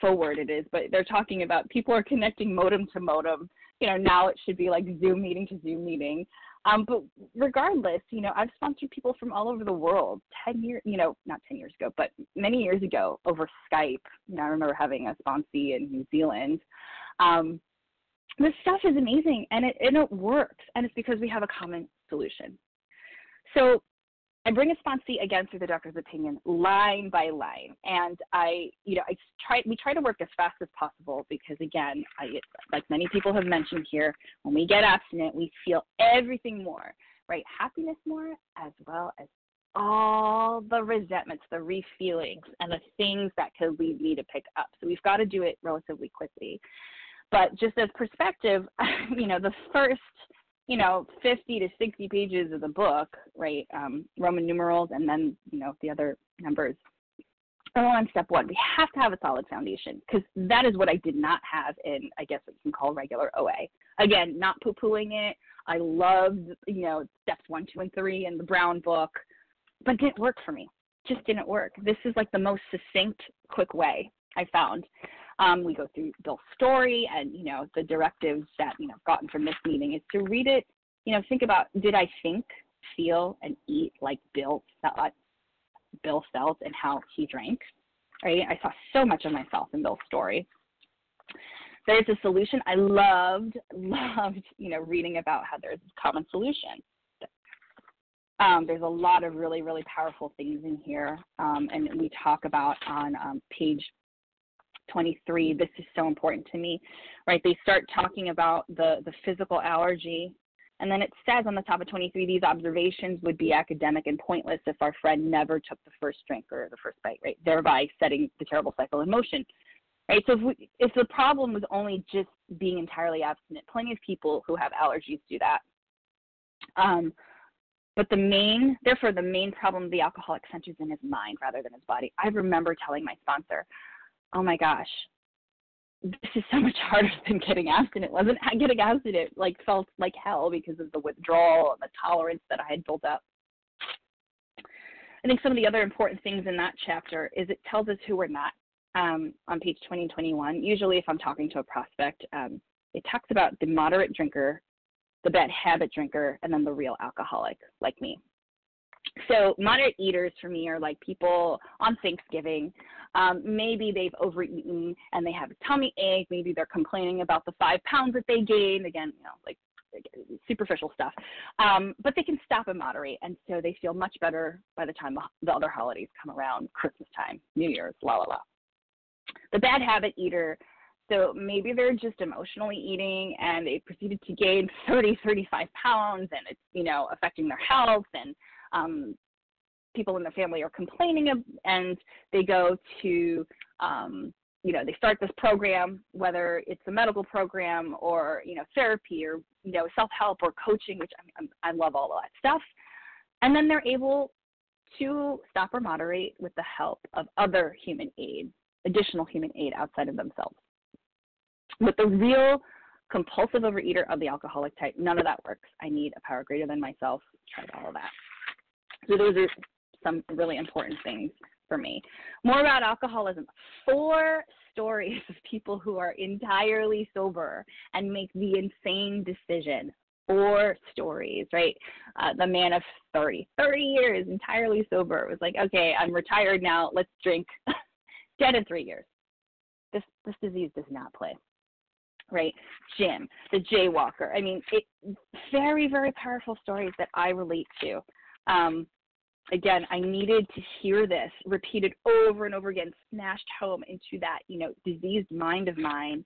forward it is, but they're talking about people are connecting modem to modem. You know, now it should be like Zoom meeting to Zoom meeting. Um, but regardless, you know, I've sponsored people from all over the world. Ten years, you know, not ten years ago, but many years ago over Skype. You know, I remember having a sponsee in New Zealand. Um, This stuff is amazing, and it, and it works, and it's because we have a common solution. So I bring a sponsee, again, through the doctor's opinion, line by line, and I, you know, I try, we try to work as fast as possible because, again, I, like many people have mentioned here, when we get abstinent, we feel everything more, right? Happiness more, as well as all the resentments, the re-feelings, and the things that could lead me to pick up. So we've got to do it relatively quickly. But just as perspective, you know, the first, you know, fifty to sixty pages of the book, right, um, Roman numerals and then, you know, the other numbers, are on step one. We have to have a solid foundation because that is what I did not have in, I guess, what you can call regular O A. Again, not poo-pooing it. I loved, you know, steps one, two, and three in the Brown book, but it didn't work for me. Just didn't work. This is like the most succinct, quick way I found. Um, we go through Bill's story and, you know, the directives that, you know, I've gotten from this meeting is to read it, you know, think about, did I think, feel, and eat like Bill thought, Bill felt and how he drank, right? I saw so much of myself in Bill's story. that it's a solution. I loved, loved, you know, reading about how there's this common solution. Um, there's a lot of really, really powerful things in here, um, and we talk about on um, page twenty-three. This is so important to me, right? They start talking about the, the physical allergy, and then it says on the top of twenty-three, these observations would be academic and pointless if our friend never took the first drink or the first bite, right? Thereby setting the terrible cycle in motion, right? So if, we, if the problem was only just being entirely abstinent, plenty of people who have allergies do that. Um, But the main, therefore, the main problem the alcoholic centers in his mind rather than his body. I remember telling my sponsor, oh, my gosh, this is so much harder than getting abstinent. Wasn't getting abstinent, like, felt like hell because of the withdrawal and the tolerance that I had built up. I think some of the other important things in that chapter is it tells us who we're not um, on page twenty and twenty-one. Usually if I'm talking to a prospect, um, it talks about the moderate drinker, the bad habit drinker, and then the real alcoholic like me. So moderate eaters for me are like people on Thanksgiving. Um, maybe they've overeaten and they have a tummy ache. Maybe they're complaining about the five pounds that they gained. Again, you know, like superficial stuff. Um, but they can stop and moderate. And so they feel much better by the time the other holidays come around, Christmas time, New Year's, la, la, la. The bad habit eater, so maybe they're just emotionally eating and they proceeded to gain thirty, thirty-five pounds and it's, you know, affecting their health, and um, people in their family are complaining of, and they go to, um, you know, they start this program, whether it's a medical program or, you know, therapy or, you know, self-help or coaching, which I, I love all of that stuff. And then they're able to stop or moderate with the help of other human aid, additional human aid outside of themselves. With the real compulsive overeater of the alcoholic type, none of that works. I need a power greater than myself. Tried all of that. So those are some really important things for me. More about alcoholism. Four stories of people who are entirely sober and make the insane decision. Four stories, right? Uh, the man of thirty, thirty years, entirely sober, was like, okay, I'm retired now. Let's drink. Dead in three years. This this disease does not play. Right, Jim, the jaywalker. I mean, it, very, very powerful stories that I relate to. Um, again, I needed to hear this repeated over and over again, smashed home into that, you know, diseased mind of mine,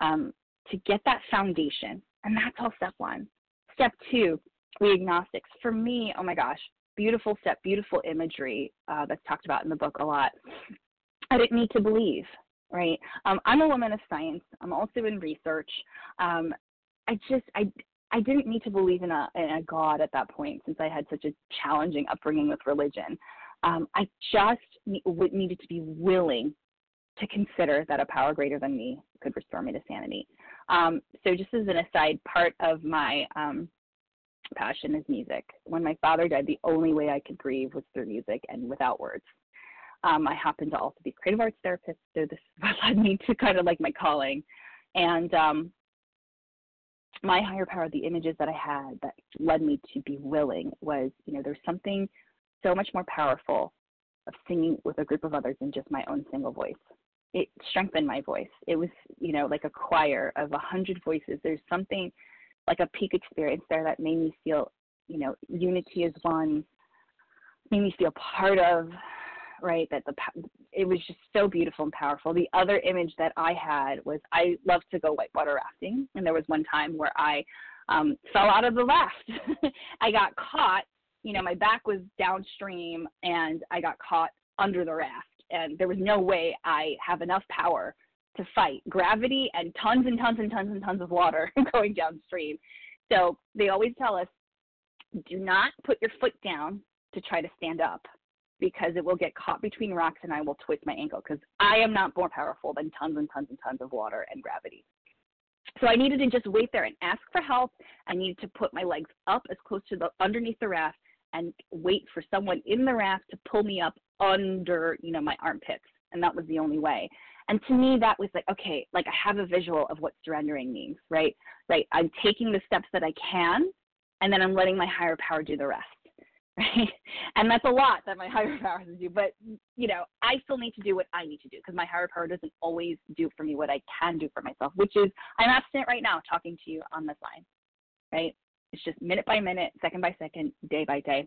um, to get that foundation. And that's all step one. Step two, we agnostics. For me, oh my gosh, beautiful step, beautiful imagery uh, that's talked about in the book a lot. I didn't need to believe. Right. Um, I'm a woman of science. I'm also in research. Um, I just I I didn't need to believe in a, in a God at that point, since I had such a challenging upbringing with religion. Um, I just ne- needed to be willing to consider that a power greater than me could restore me to sanity. Um, so just as an aside, part of my um, passion is music. When my father died, the only way I could grieve was through music and without words. Um, I happen to also be a creative arts therapist, so this is what led me to kind of like my calling. And um, my higher power, the images that I had that led me to be willing was, you know, there's something so much more powerful of singing with a group of others than just my own single voice. It strengthened my voice. It was, you know, like a choir of a hundred voices. There's something like a peak experience there that made me feel, you know, unity is one, made me feel part of, right, that the it was just so beautiful and powerful. The other image that I had was I loved to go whitewater rafting, and there was one time where I um, fell out of the raft. I got caught. You know, my back was downstream, and I got caught under the raft, and there was no way I have enough power to fight gravity and tons and tons and tons and tons of water going downstream. So they always tell us, do not put your foot down to try to stand up, because it will get caught between rocks and I will twist my ankle, because I am not more powerful than tons and tons and tons of water and gravity. So I needed to just wait there and ask for help. I needed to put my legs up as close to the underneath the raft and wait for someone in the raft to pull me up under, you know, my armpits. And that was the only way. And to me, that was like, okay, like I have a visual of what surrendering means, right? Right. I'm taking the steps that I can, and then I'm letting my higher power do the rest. right? And that's a lot that my higher power has to do. But, you know, I still need to do what I need to do because my higher power doesn't always do for me what I can do for myself, which is I'm abstinent right now talking to you on this line, right? It's just minute by minute, second by second, day by day.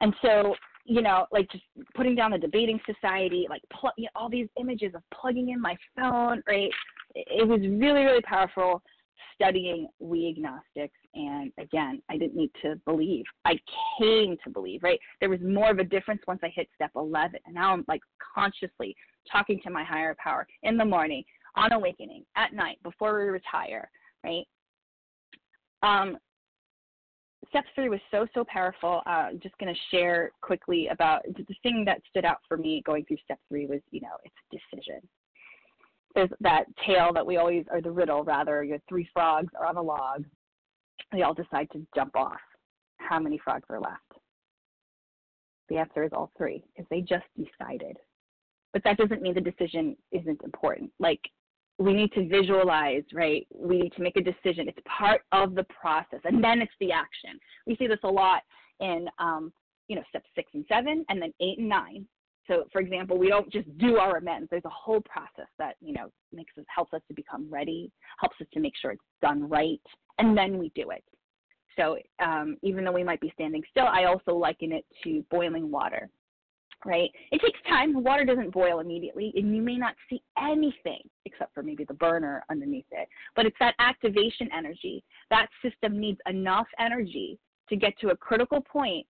And so, you know, like just putting down the debating society, like pl- you know, all these images of plugging in my phone, right? It was really, really powerful studying we agnostics. And again, I didn't need to believe. I came to believe, right? There was more of a difference once I hit step eleven. And now I'm like consciously talking to my higher power in the morning, on awakening, at night, before we retire, right? Um, Step three was so, so powerful. Uh, I'm just going to share quickly about the thing that stood out for me going through step three was, you know, it's decision. There's that tale that we always, or the riddle rather, your three frogs are on a log. They all decide to jump off. How many frogs are left? The answer is all three because they just decided. But that doesn't mean the decision isn't important. Like, we need to visualize, right? We need to make a decision. It's part of the process, and then it's the action. We see this a lot in, um, you know, step six and seven, and then eight and nine. So, for example, we don't just do our amends. There's a whole process that, you know, makes us, helps us to become ready, helps us to make sure it's done right, and then we do it. So, um, even though we might be standing still, I also liken it to boiling water, right? It takes time. Water doesn't boil immediately, and you may not see anything except for maybe the burner underneath it. But it's that activation energy. That system needs enough energy to get to a critical point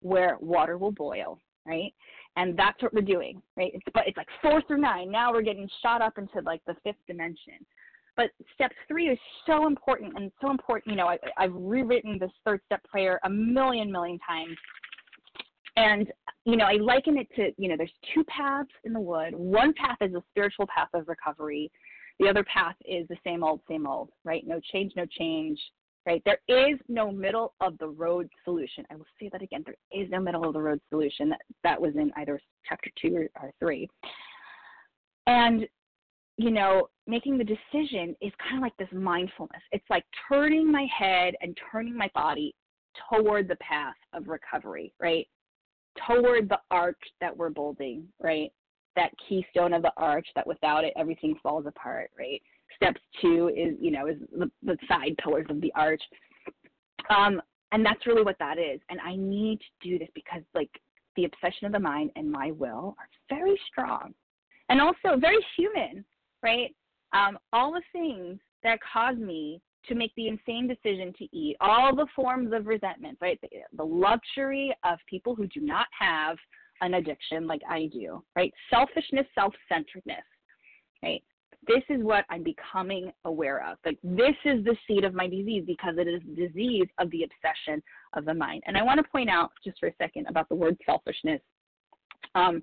where water will boil, right? And that's what we're doing, right? It's, but it's like four through nine. Now we're getting shot up into like the fifth dimension. But step three is so important and so important. You know, I, I've rewritten this third step prayer a million, million times. And, you know, I liken it to, you know, there's two paths in the wood. One path is a spiritual path of recovery. The other path is the same old, same old, right? No change, no change, right? There is no middle of the road solution. I will say that again. There is no middle of the road solution. That, that was in either chapter two or, or three. And, you know, making the decision is kind of like this mindfulness. It's like turning my head and turning my body toward the path of recovery, right? Toward the arch that we're building, right? That keystone of the arch that without it, everything falls apart, right? Step two is, you know, is the, the side pillars of the arch. Um, and that's really what that is. And I need to do this because, like, the obsession of the mind and my will are very strong and also very human, right? Um, all the things that cause me to make the insane decision to eat, all the forms of resentment, right? The, the luxury of people who do not have an addiction like I do, right? Selfishness, self-centeredness, right? This is what I'm becoming aware of. Like, this is the seed of my disease because it is the disease of the obsession of the mind. And I want to point out just for a second about the word selfishness. Um,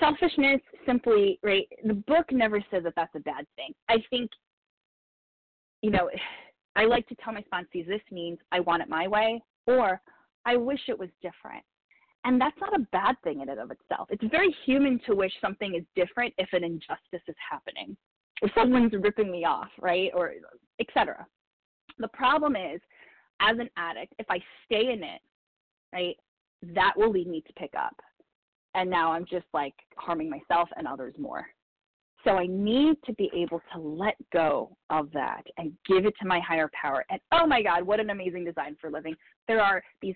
selfishness simply, right? The book never says that that's a bad thing. I think, you know, I like to tell my sponsees this means I want it my way or I wish it was different. And that's not a bad thing in and of itself. It's very human to wish something is different if an injustice is happening, if someone's ripping me off, right, or et cetera. The problem is, as an addict, if I stay in it, right, that will lead me to pick up. And now I'm just, like, harming myself and others more. So I need to be able to let go of that and give it to my higher power. And, oh, my God, what an amazing design for living. There are these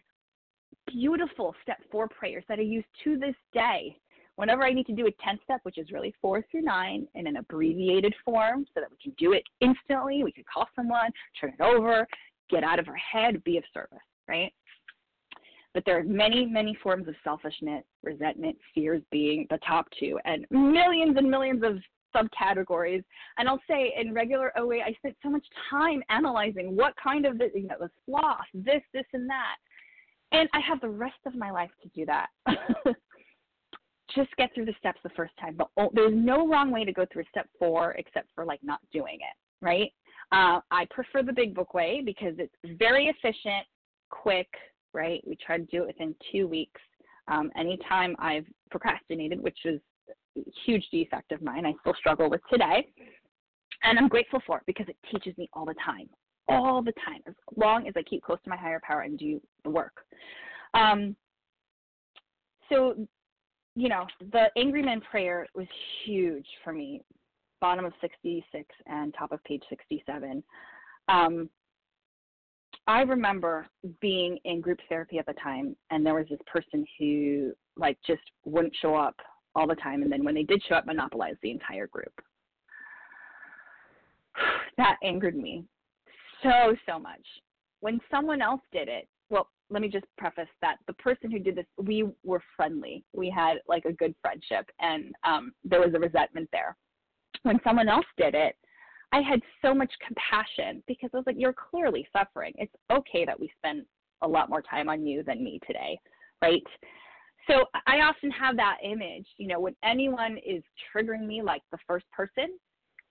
beautiful step four prayers that I use to this day. Whenever I need to do a tenth step, which is really four through nine in an abbreviated form so that we can do it instantly, we can call someone, turn it over, get out of our head, be of service, right? But there are many, many forms of selfishness, resentment, fears being the top two, and millions and millions of subcategories. And I'll say in regular O A, I spent so much time analyzing what kind of, the, you know, the sloth, this, this, and that. And I have the rest of my life to do that. Just get through the steps the first time. But there's no wrong way to go through step four except for, like, not doing it, right? Uh, I prefer the Big Book way because it's very efficient, quick, right? We try to do it within two weeks. Um, anytime I've procrastinated, which is a huge defect of mine, I still struggle with today. And I'm grateful for it because it teaches me all the time, all the time, as long as I keep close to my higher power and do the work. Um, so, you know, the angry man prayer was huge for me, bottom of sixty-six and top of page sixty-seven. Um, I remember being in group therapy at the time, and there was this person who, like, just wouldn't show up all the time, and then when they did show up, monopolized the entire group. That angered me so, so much. When someone else did it, well, let me just preface that the person who did this, we were friendly. We had, like, a good friendship, and um, there was a resentment there. When someone else did it, I had so much compassion because I was like, you're clearly suffering. It's okay that we spend a lot more time on you than me today, right? So I often have that image, you know, when anyone is triggering me like the first person,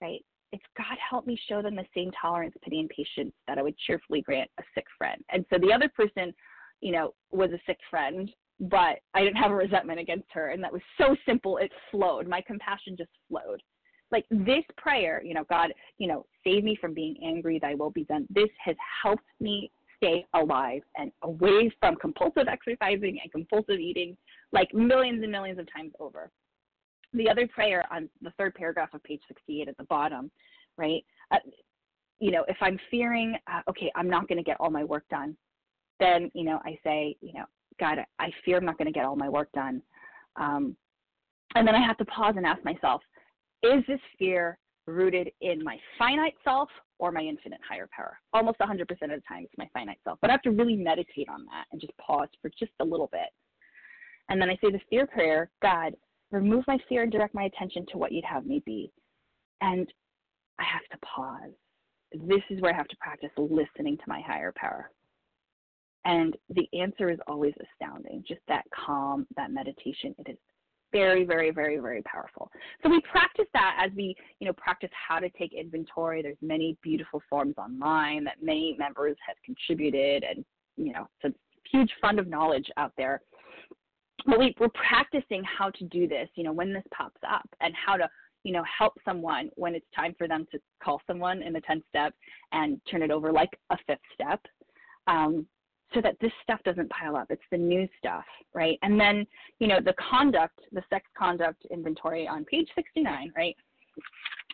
right, it's God help me show them the same tolerance, pity, and patience that I would cheerfully grant a sick friend. And so the other person, you know, was a sick friend, but I didn't have a resentment against her. And that was so simple, it flowed. My compassion just flowed. Like this prayer, you know, God, you know, save me from being angry, thy will be done. This has helped me stay alive and away from compulsive exercising and compulsive eating, like millions and millions of times over. The other prayer on the third paragraph of page sixty-eight at the bottom, right? Uh, you know, if I'm fearing, uh, okay, I'm not going to get all my work done, then, you know, I say, you know, God, I fear I'm not going to get all my work done. Um, and then I have to pause and ask myself, is this fear rooted in my finite self or my infinite higher power? Almost one hundred percent of the time it's my finite self. But I have to really meditate on that and just pause for just a little bit. And then I say the fear prayer, God, remove my fear and direct my attention to what you'd have me be. And I have to pause. This is where I have to practice listening to my higher power. And the answer is always astounding. Just that calm, that meditation, it is very, very, very, very powerful. So we practice that as we, you know, practice how to take inventory. There's many beautiful forms online that many members have contributed, and, you know, it's a huge fund of knowledge out there. But we, we're practicing how to do this, you know, when this pops up, and how to, you know, help someone when it's time for them to call someone in the tenth step and turn it over like a fifth step, um, so that this stuff doesn't pile up. It's the new stuff, right? And then, you know, the conduct, the sex conduct inventory on page sixty-nine, right,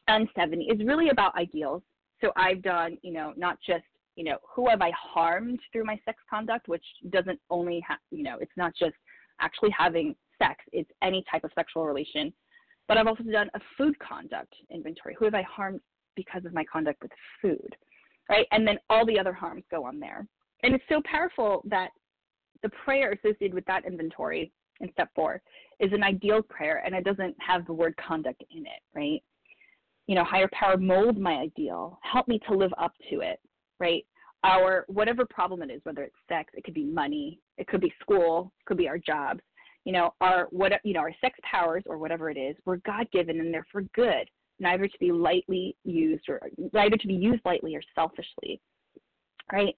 and seventy is really about ideals. So I've done, you know, not just, you know, who have I harmed through my sex conduct, which doesn't only have, you know, it's not just actually having sex, it's any type of sexual relation. But I've also done a food conduct inventory. Who have I harmed because of my conduct with food, right? And then all the other harms go on there. And it's so powerful that the prayer associated with that inventory in step four is an ideal prayer, and it doesn't have the word conduct in it, right? You know, higher power, mold my ideal, help me to live up to it, right? Our, whatever problem it is, whether it's sex, it could be money, it could be school, it could be our jobs, you know, our, what, you know, our sex powers or whatever it is, were God-given and they're for good, neither to be lightly used or neither to be used lightly or selfishly, right?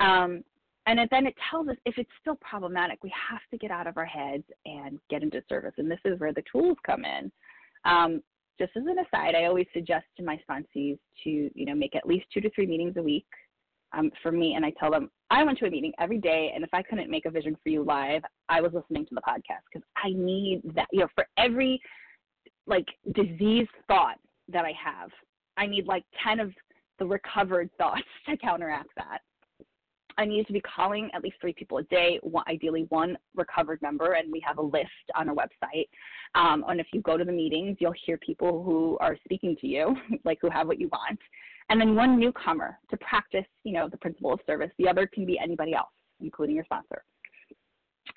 Um, and it, then it tells us if it's still problematic, we have to get out of our heads and get into service. And this is where the tools come in. Um, just as an aside, I always suggest to my sponsees to, you know, make at least two to three meetings a week um, for me. And I tell them, I went to a meeting every day, and if I couldn't make A Vision for You live, I was listening to the podcast because I need that, you know, for every, like, disease thought that I have, I need, like, ten of the recovered thoughts to counteract that. I need to be calling at least three people a day, one, ideally one recovered member, and we have a list on our website. Um, and if you go to the meetings, you'll hear people who are speaking to you, like who have what you want, and then one newcomer to practice, you know, the principle of service. The other can be anybody else, including your sponsor.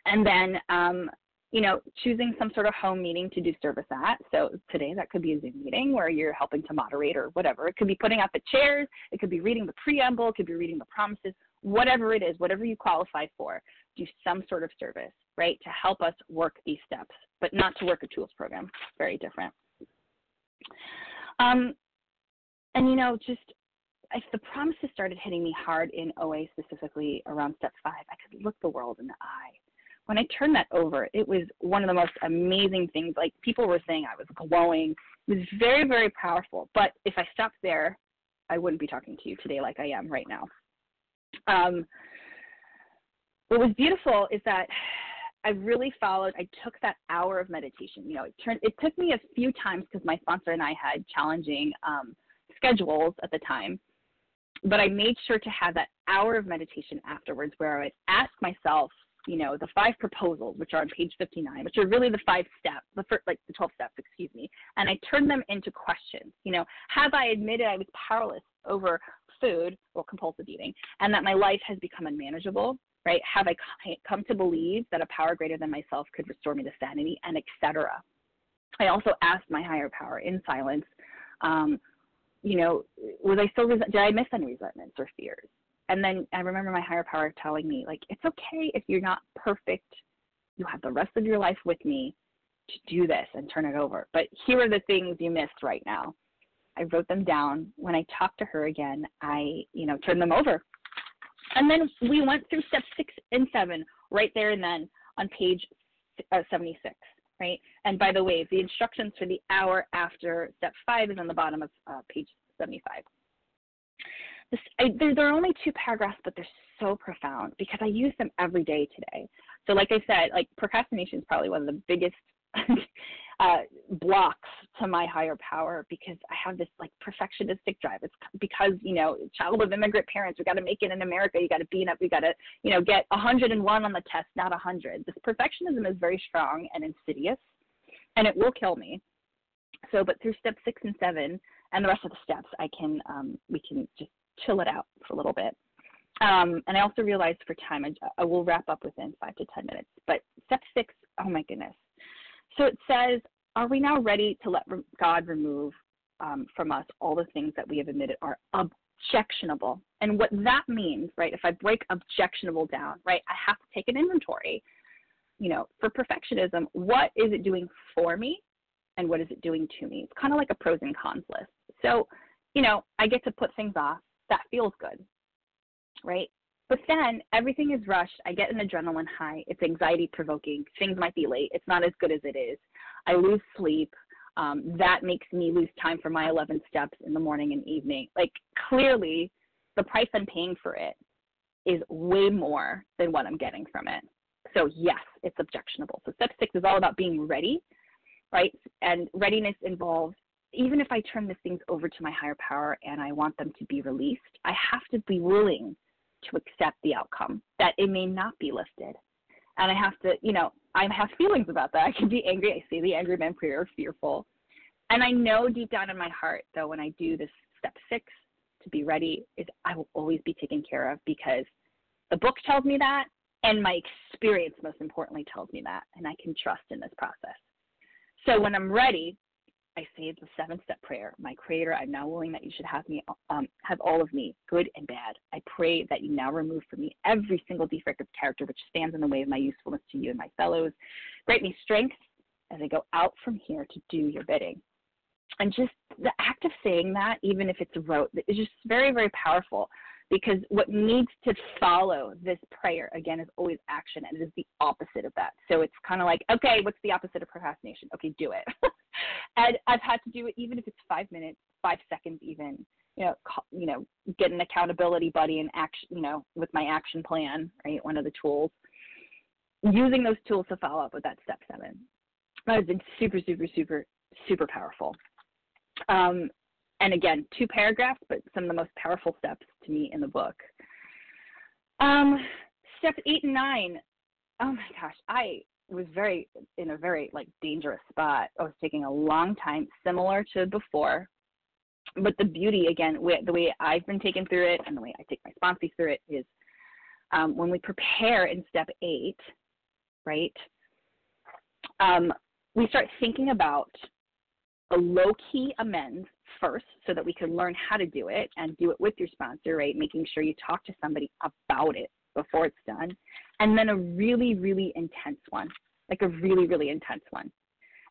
And then, um, you know, choosing some sort of home meeting to do service at. So today that could be a Zoom meeting where you're helping to moderate or whatever. It could be putting out the chairs. It could be reading the preamble. It could be reading the promises. Whatever it is, whatever you qualify for, do some sort of service, right, to help us work these steps, but not to work a tools program. Very different. Um, and, you know, just if the promises started hitting me hard in O A, specifically around step five, I could look the world in the eye. When I turned that over, it was one of the most amazing things. Like, people were saying I was glowing. It was very, very powerful. But if I stopped there, I wouldn't be talking to you today like I am right now. Um, what was beautiful is that I really followed, I took that hour of meditation. You know, it turned, it took me a few times because my sponsor and I had challenging um, schedules at the time, but I made sure to have that hour of meditation afterwards where I would ask myself, you know, the five proposals, which are on page fifty-nine, which are really the five steps, the first, like the twelve steps, excuse me, and I turned them into questions. You know, have I admitted I was powerless over food or compulsive eating and that my life has become unmanageable, right? Have I come to believe that a power greater than myself could restore me to sanity, and et cetera? I also asked my higher power in silence, um, you know, was I still, did I miss any resentments or fears? And then I remember my higher power telling me, like, it's okay if you're not perfect. You have the rest of your life with me to do this and turn it over. But here are the things you missed right now. I wrote them down. When I talked to her again, I, you know, turned them over. And then we went through steps six and seven right there and then on page uh, seventy-six, right? And by the way, the instructions for the hour after step five is on the bottom of uh, page seventy-five. This, I, there, there are only two paragraphs, but they're so profound because I use them every day today. So like I said, like procrastination is probably one of the biggest uh, blocks to my higher power because I have this like perfectionistic drive. It's because, you know, child of immigrant parents, we got to make it in America. You got to beat up. You got to, you know, get one hundred and one on the test, not one hundred. This perfectionism is very strong and insidious, and it will kill me. So, but through step six and seven and the rest of the steps, I can, um, we can just chill it out for a little bit. Um, and I also realized for time, I, I will wrap up within five to ten minutes. But step six, oh my goodness. So it says, are we now ready to let re- God remove um, from us all the things that we have admitted are objectionable? And what that means, right, if I break objectionable down, right, I have to take an inventory. You know, for perfectionism, what is it doing for me and what is it doing to me? It's kind of like a pros and cons list. So, you know, I get to put things off. That feels good, right? But then everything is rushed. I get an adrenaline high. It's anxiety-provoking. Things might be late. It's not as good as it is. I lose sleep. Um, that makes me lose time for my eleven steps in the morning and evening. Like, clearly, the price I'm paying for it is way more than what I'm getting from it. So, yes, it's objectionable. So step six is all about being ready, right? And readiness involves, even if I turn these things over to my higher power and I want them to be released, I have to be willing to accept the outcome, that it may not be lifted. And I have to, you know, I have feelings about that. I can be angry. I say the angry man prayer, fearful. And I know deep down in my heart, though, when I do this step six, to be ready, is I will always be taken care of because the book tells me that and my experience, most importantly, tells me that. And I can trust in this process. So when I'm ready, I say the seven-step prayer. My Creator, I'm now willing that you should have me, um, have all of me, good and bad. I pray that you now remove from me every single defect of character which stands in the way of my usefulness to you and my fellows. Grant me strength as I go out from here to do your bidding. And just the act of saying that, even if it's rote, is just very, very powerful because what needs to follow this prayer, again, is always action, and it is the opposite of that. So it's kind of like, okay, what's the opposite of procrastination? Okay, do it. And I've had to do it even if it's five minutes, five seconds even, you know, call, you know, get an accountability buddy and action, you know, with my action plan, right, one of the tools, using those tools to follow up with that step seven. That has been super, super, super, super powerful. Um, and again, two paragraphs, but some of the most powerful steps to me in the book. Um, step eight and nine, oh my gosh, I was very in a very like dangerous spot. I was taking a long time, similar to before, but the beauty again, the way I've been taken through it and the way I take my sponsors through it is um, when we prepare in step eight, right? Um, we start thinking about a low key amends first, so that we can learn how to do it and do it with your sponsor, right? Making sure you talk to somebody about it before it's done, and then a really, really intense one, like a really, really intense one.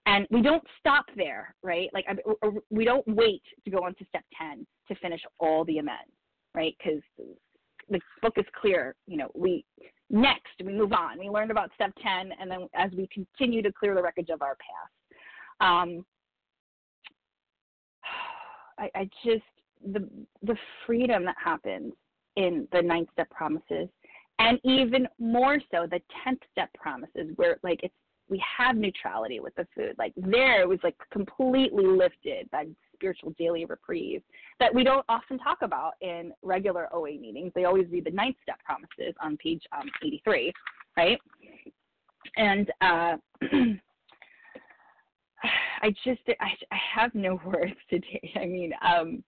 And we don't stop there, right? Like I, we don't wait to go on to step ten to finish all the amends, right? Because the book is clear, you know, we next, we move on. We learned about step ten, and then as we continue to clear the wreckage of our past. Um, I, I just, the the freedom that happens in the ninth step promises, and even more so the tenth step promises, where like it's we have neutrality with the food. Like there it was like completely lifted, that spiritual daily reprieve that we don't often talk about in regular O A meetings. They always read the ninth step promises on page um, eighty-three, right? And uh, I just, I, I have no words today. I mean, um,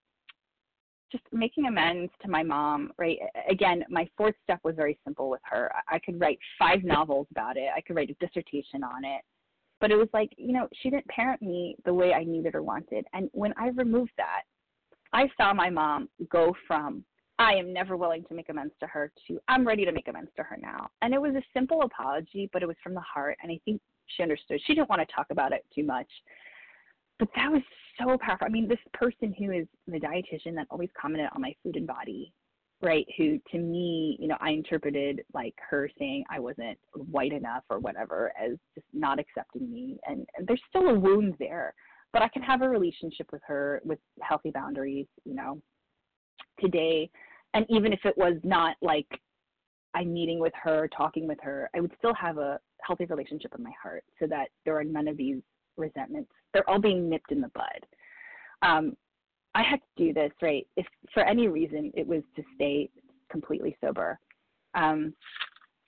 just making amends to my mom, right? Again, my fourth step was very simple with her. I could write five novels about it. I could write a dissertation on it. But it was like, you know, she didn't parent me the way I needed or wanted. And when I removed that, I saw my mom go from, I am never willing to make amends to her, to I'm ready to make amends to her now. And it was a simple apology, but it was from the heart. And I think she understood. She didn't want to talk about it too much. But that was so powerful. I mean, this person who is the dietitian that always commented on my food and body, right, who to me, you know, I interpreted like her saying I wasn't white enough or whatever as just not accepting me. And, and there's still a wound there. But I can have a relationship with her with healthy boundaries, you know, today. And even if it was not like I'm meeting with her, talking with her, I would still have a healthy relationship in my heart so that there are none of these resentments. They're all being nipped in the bud. Um, I had to do this, right? If for any reason it was to stay completely sober. Um,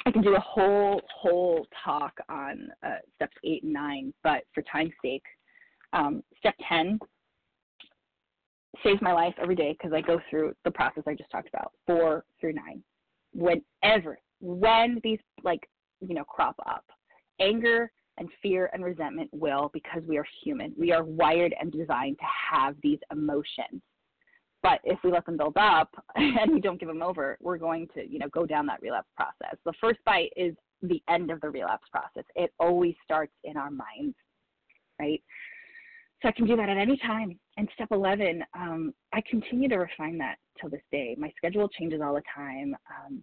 I can do a whole, whole talk on uh, steps eight and nine, but for time's sake, um, step ten saves my life every day because I go through the process I just talked about, four through nine. Whenever, when these like, you know, crop up, anger and fear and resentment will, because we are human. We are wired and designed to have these emotions. But if we let them build up and we don't give them over, we're going to, you know, go down that relapse process. The first bite is the end of the relapse process. It always starts in our minds, right? So I can do that at any time. And step eleven, um, I continue to refine that till this day. My schedule changes all the time, um,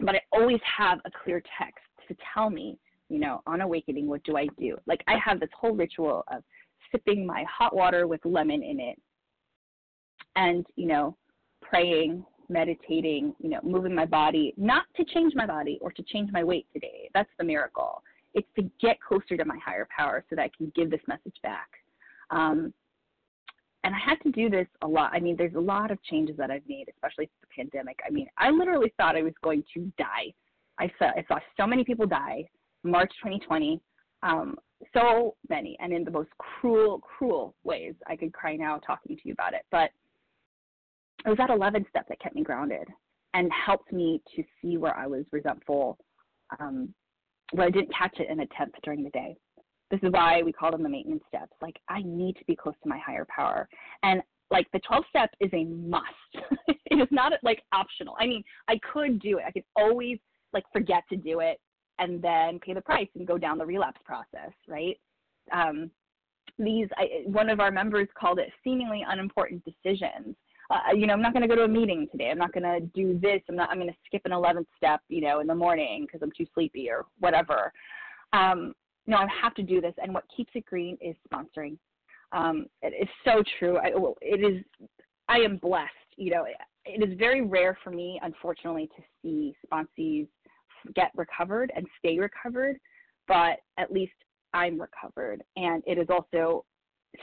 but I always have a clear text to tell me, you know, on awakening, what do I do? Like I have this whole ritual of sipping my hot water with lemon in it and, you know, praying, meditating, you know, moving my body, not to change my body or to change my weight today. That's the miracle. It's to get closer to my higher power so that I can give this message back. Um, and I had to do this a lot. I mean, there's a lot of changes that I've made, especially since the pandemic. I mean, I literally thought I was going to die. I saw, I saw so many people die. March twenty twenty, um, so many, and in the most cruel, cruel ways. I could cry now talking to you about it, but it was that eleven step that kept me grounded and helped me to see where I was resentful, um, where I didn't catch it in a tenth during the day. This is why we call them the maintenance steps. Like, I need to be close to my higher power. And, like, the twelfth step is a must. It is not, like, optional. I mean, I could do it. I could always, like, forget to do it, and then pay the price and go down the relapse process, right? Um, these, I, one of our members called it seemingly unimportant decisions. Uh, you know, I'm not going to go to a meeting today. I'm not going to do this. I'm not. I'm going to skip an eleventh step, you know, in the morning because I'm too sleepy or whatever. Um, no, I have to do this. And what keeps it green is sponsoring. Um, it is so true. I, it is. I am blessed. You know, it, it is very rare for me, unfortunately, to see sponsees get recovered and stay recovered, but at least I'm recovered. And it is also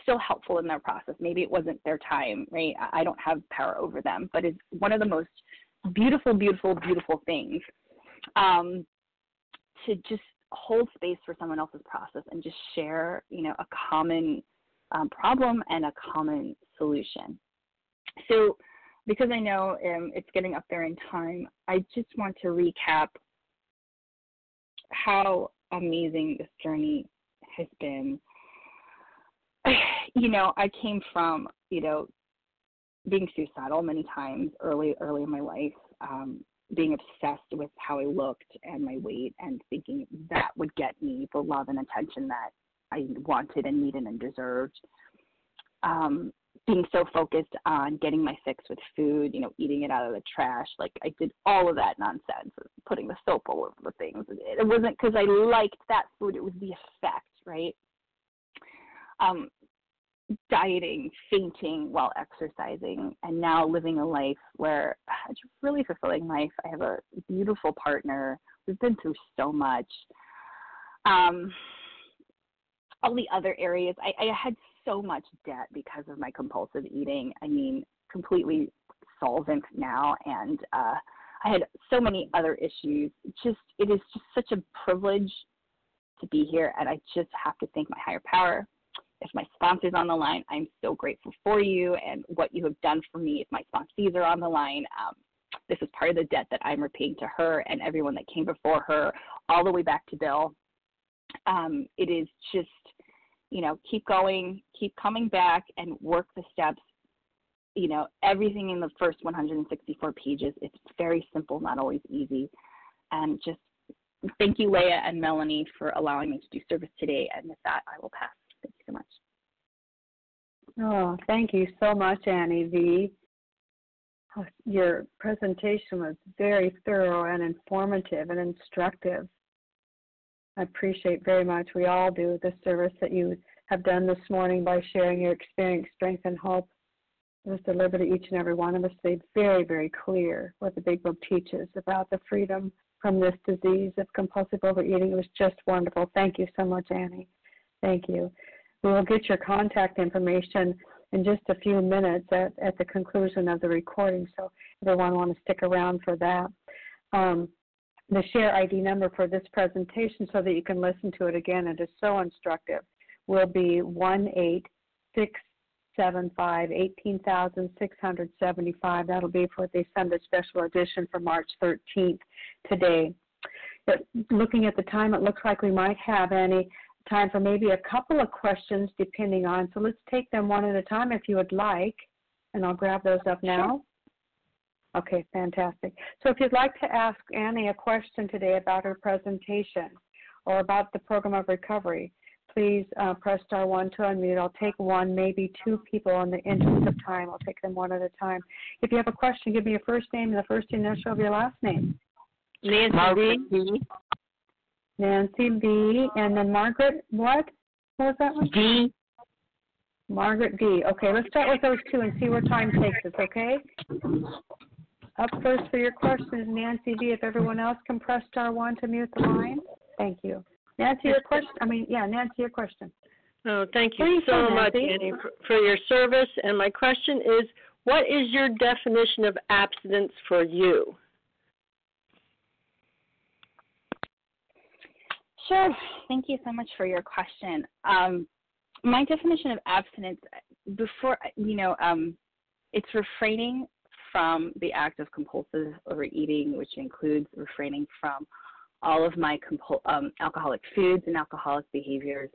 still helpful in their process. Maybe it wasn't their time, right? I don't have power over them, but it's one of the most beautiful, beautiful, beautiful things um, to just hold space for someone else's process and just share, you know, a common um, problem and a common solution. So because I know um, it's getting up there in time, I just want to recap how amazing this journey has been. You know, I came from, you know, being suicidal many times early, early in my life, um, being obsessed with how I looked and my weight and thinking that would get me the love and attention that I wanted and needed and deserved. Um, being so focused on getting my fix with food, you know, eating it out of the trash. Like, I did all of that nonsense, putting the soap all over the things. It wasn't because I liked that food. It was the effect, right? Um, dieting, fainting while exercising, and now living a life where it's a really fulfilling life. I have a beautiful partner. We've been through so much. Um, all the other areas, I, I had so much debt because of my compulsive eating. I mean, completely solvent now, and uh, I had so many other issues. Just, it is just such a privilege to be here, and I just have to thank my higher power. If my sponsor's on the line, I'm so grateful for you and what you have done for me. If my sponsees are on the line, um, this is part of the debt that I'm repaying to her and everyone that came before her, all the way back to Bill. Um, it is just, you know, keep going, keep coming back and work the steps. You know, everything in the first one hundred sixty-four pages, it's very simple, not always easy. And just thank you, Leah and Melanie, for allowing me to do service today. And with that, I will pass. Thank you so much. Oh, thank you so much, Annie V. Your presentation was very thorough and informative and instructive. I appreciate very much. We all do the service that you have done this morning by sharing your experience, strength, and hope. It was delivered to each and every one of us to be very, very clear what the Big Book teaches about the freedom from this disease of compulsive overeating. It was just wonderful. Thank you so much, Annie. Thank you. We will get your contact information in just a few minutes at, at the conclusion of the recording, so everyone want to stick around for that. Um, the share I D number for this presentation so that you can listen to it again, it is so instructive, will be one eight six seven five one eight six seven five. That'll be for the Sunday special edition for March thirteenth today. But looking at the time, it looks like we might have any time for maybe a couple of questions depending on, so let's take them one at a time if you would like, and I'll grab those up now. Sure. Okay, fantastic. So if you'd like to ask Annie a question today about her presentation or about the program of recovery, please uh, press star one to unmute. I'll take one, maybe two people in the interest of time. I'll take them one at a time. If you have a question, give me your first name and the first initial of your last name. Nancy B. Nancy B. And then Margaret, what? What was that one? D. Margaret D. Okay, let's start with those two and see where time takes us, okay? Up first for your question is Nancy B. If everyone else can press star one to mute the line. Thank you. Nancy, your question. I mean, yeah, Nancy, your question. Oh, thank you, you so much, Annie, for, for your service. And my question is, what is your definition of abstinence for you? Sure. Thank you so much for your question. Um, my definition of abstinence, before, you know, um, it's refraining from the act of compulsive overeating, which includes refraining from all of my compul- um, alcoholic foods and alcoholic behaviors.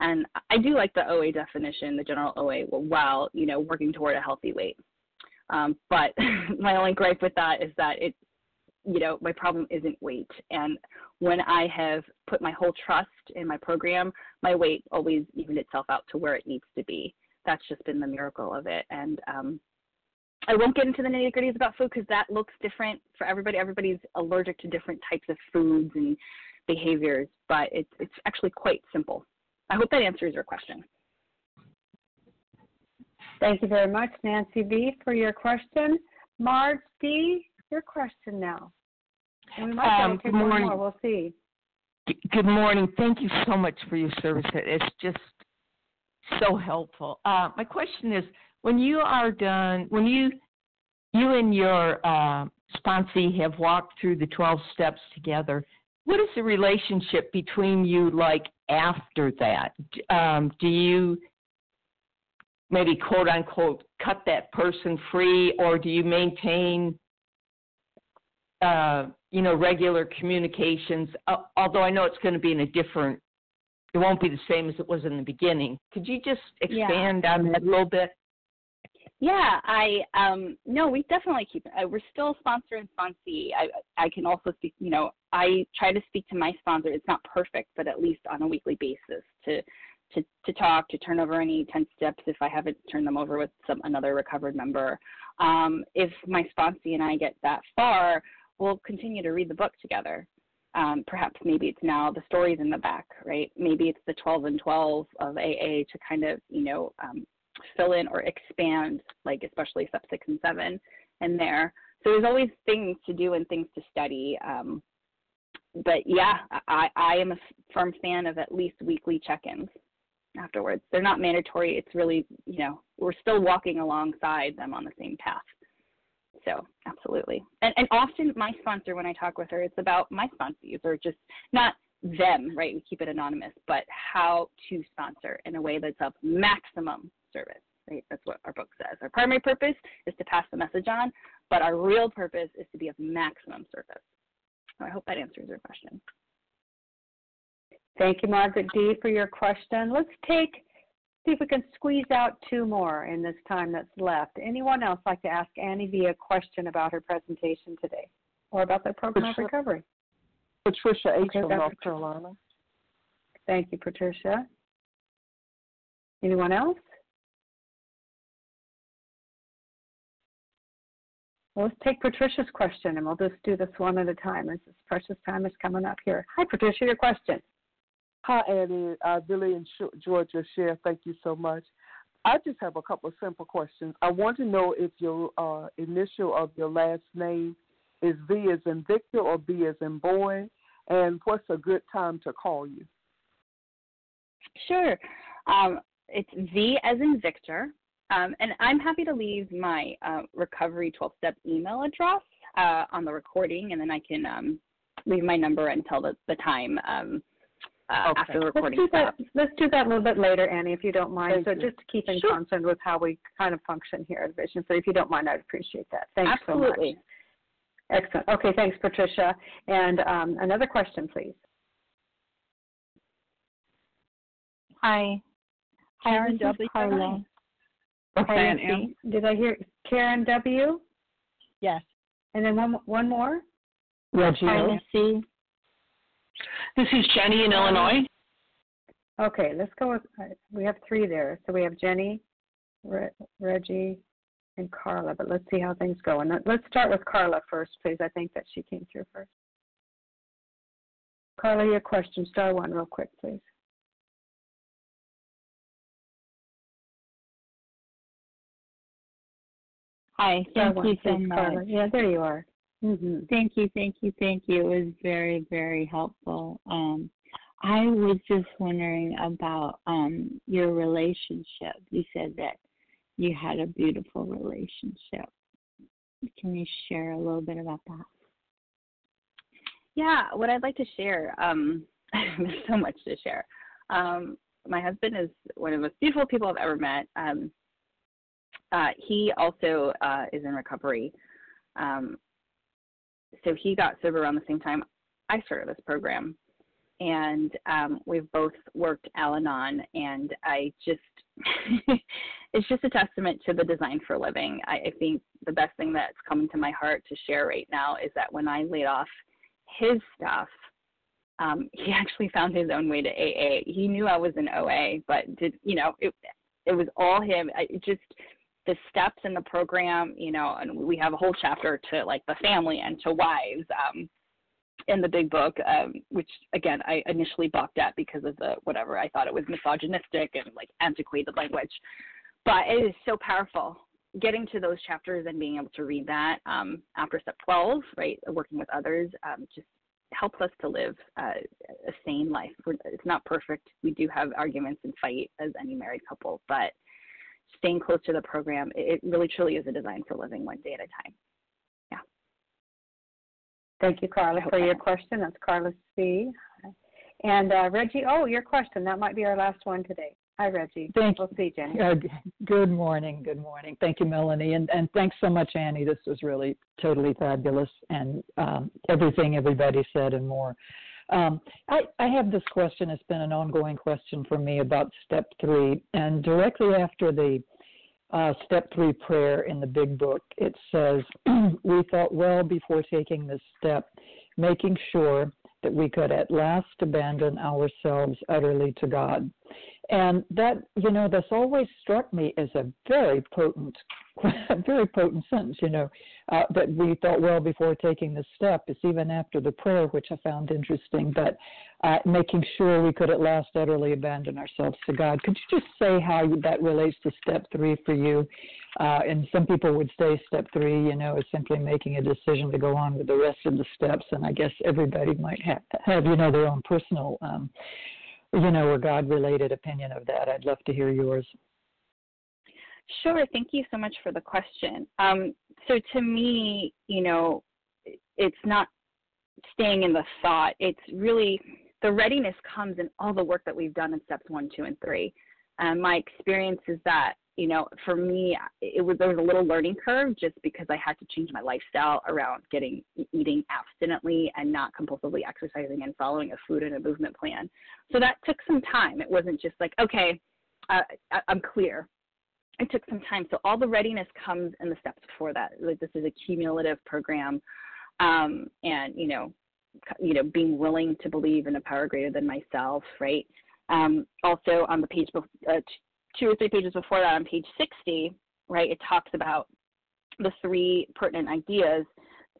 And I do like the O A definition, the general O A, while, you know, working toward a healthy weight. Um, but my only gripe with that is that it, you know, my problem isn't weight. And when I have put my whole trust in my program, my weight always evened itself out to where it needs to be. That's just been the miracle of it. And um, I won't get into the nitty-gritties about food because that looks different for everybody. Everybody's allergic to different types of foods and behaviors, but it's it's actually quite simple. I hope that answers your question. Thank you very much, Nancy B., for your question. Marge D., your question now. And we might um, good morning. More. We'll see. Good morning. Thank you so much for your service. It's just so helpful. Uh, my question is, when you are done, when you you and your uh, sponsee have walked through the twelve steps together, what is the relationship between you like after that? Um, do you maybe quote unquote cut that person free, or do you maintain Uh, you know, regular communications, uh, although I know it's going to be in a different, it won't be the same as it was in the beginning. Could you just expand yeah. on that a little bit? Yeah, I, um, no, we definitely keep, uh, we're still sponsor and sponsee. I, I can also speak, you know, I try to speak to my sponsor. It's not perfect, but at least on a weekly basis to, to, to talk, to turn over any tense steps if I haven't turned them over with some another recovered member. Um, if my sponsee and I get that far, we'll continue to read the book together. Um, perhaps maybe it's now the stories in the back, right? Maybe it's the twelve and twelve of A A to kind of, you know, um, fill in or expand, like especially step six and seven in there. So there's always things to do and things to study. Um, but yeah, I, I am a firm fan of at least weekly check-ins afterwards. They're not mandatory. It's really, you know, we're still walking alongside them on the same path. So absolutely. And, and often my sponsor, when I talk with her, it's about my sponsees or just not them, right? We keep it anonymous, but how to sponsor in a way that's of maximum service, right? That's what our book says. Our primary purpose is to pass the message on, but our real purpose is to be of maximum service. So I hope that answers your question. Thank you, Margaret D., for your question. Let's take, see if we can squeeze out two more in this time that's left. Anyone else like to ask Annie V a question about her presentation today or about the program of recovery? Patricia H. from North Carolina. Thank you, Patricia. Anyone else? Well, let's take Patricia's question, and we'll just do this one at a time as this precious time is coming up here. Hi, Patricia, your question. Hi, Annie. I really enjoyed your share. Thank you so much. I just have a couple of simple questions. I want to know if your uh, initial of your last name is V as in Victor or B as in boy, and what's a good time to call you? Sure. Um, it's V as in Victor, um, and I'm happy to leave my uh, recovery twelve-step email address uh, on the recording, and then I can um, leave my number until the, the time um, uh, okay. after the recording let's do stops. That, let's do that a little bit later, Annie, if you don't mind. Thank so you. Just to keep in sure. concern with how we kind of function here at Vision. So if you don't mind, I'd appreciate that. Thanks Absolutely. so much. Absolutely. Excellent. Okay, thanks, Patricia. And um, another question, please. Hi. Karen W. Carla. Okay, did I hear Karen W.? Yes. And then one one more? Reggie C. This is Jenny in Illinois. Okay, let's go with, we have three there. So we have Jenny, Re- Reggie, and Carla, but let's see how things go. And let's start with Carla first, please. I think that she came through first. Carla, your question, star one, real quick, please. Hi, star thank one, you so much. Carla. Yeah, there you are. Mm-hmm. Thank you, thank you, thank you. It was very, very helpful. Um, I was just wondering about um, your relationship. You said that you had a beautiful relationship. Can you share a little bit about that? Yeah, what I'd like to share, um, there's so much to share. Um, my husband is one of the most beautiful people I've ever met. Um, uh, he also uh, is in recovery. Um, so he got sober around the same time I started this program. And um, we've both worked Al-Anon, and I just, it's just a testament to the design for living. I, I think the best thing that's coming to my heart to share right now is that when I laid off his stuff, um, he actually found his own way to A A. He knew I was in O A, but did, you know, it, it was all him. I just, the steps in the program, you know, and we have a whole chapter to like the family and to wives, um, in the big book, um, which, again, I initially balked at because of the whatever. I thought it was misogynistic and, like, antiquated language. But it is so powerful getting to those chapters and being able to read that um, after step twelve, right, working with others, um, just helps us to live uh, a sane life. We're, it's not perfect. We do have arguments and fight as any married couple. But staying close to the program, it, it really truly is a design for living one day at a time. Thank you, Carla, for your question. That's Carla C. And uh, Reggie, oh, your question. That might be our last one today. Hi, Reggie. Thank we'll you. see, Jenny. Uh, good morning. Good morning. Thank you, Melanie. And, and thanks so much, Annie. This was really totally fabulous, and um, everything everybody said and more. Um, I, I have this question. It's been an ongoing question for me about step three. And directly after the Uh, step three prayer in the big book, it says, we thought well before taking this step, making sure that we could at last abandon ourselves utterly to God. And that, you know, this always struck me as a very potent, very potent sentence, you know, uh, that we thought well before taking the step. It's even after the prayer, which I found interesting, but uh, making sure we could at last utterly abandon ourselves to God. Could you just say how that relates to step three for you? Uh, and some people would say step three, you know, is simply making a decision to go on with the rest of the steps. And I guess everybody might have, have you know, their own personal um you know, a God-related opinion of that. I'd love to hear yours. Sure. Thank you so much for the question. Um, so to me, you know, it's not staying in the thought. It's really the readiness comes in all the work that we've done in steps one, two, and three. Um, my experience is that, you know, for me, it was, there was a little learning curve just because I had to change my lifestyle around getting eating abstinently and not compulsively exercising and following a food and a movement plan. So that took some time. It wasn't just like, okay, uh, I'm clear. It took some time. So all the readiness comes in the steps before that. Like this is a cumulative program, um, and you know, you know, being willing to believe in a power greater than myself, right? Um, also on the page before. Uh, two or three pages before that on page sixty, right, it talks about the three pertinent ideas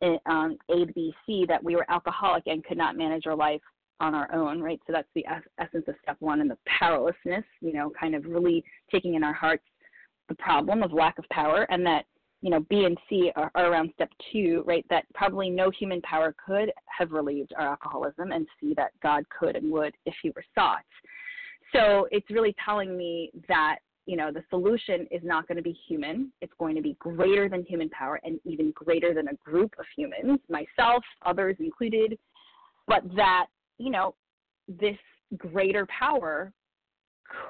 in, um, A, B, C, that we were alcoholic and could not manage our life on our own, right? So that's the essence of step one and the powerlessness, you know, kind of really taking in our hearts the problem of lack of power, and that, you know, B and C are, are around step two, right, that probably no human power could have relieved our alcoholism, and C, that God could and would if he were sought. So it's really telling me that, you know, the solution is not going to be human. It's going to be greater than human power and even greater than a group of humans, myself, others included, but that, you know, this greater power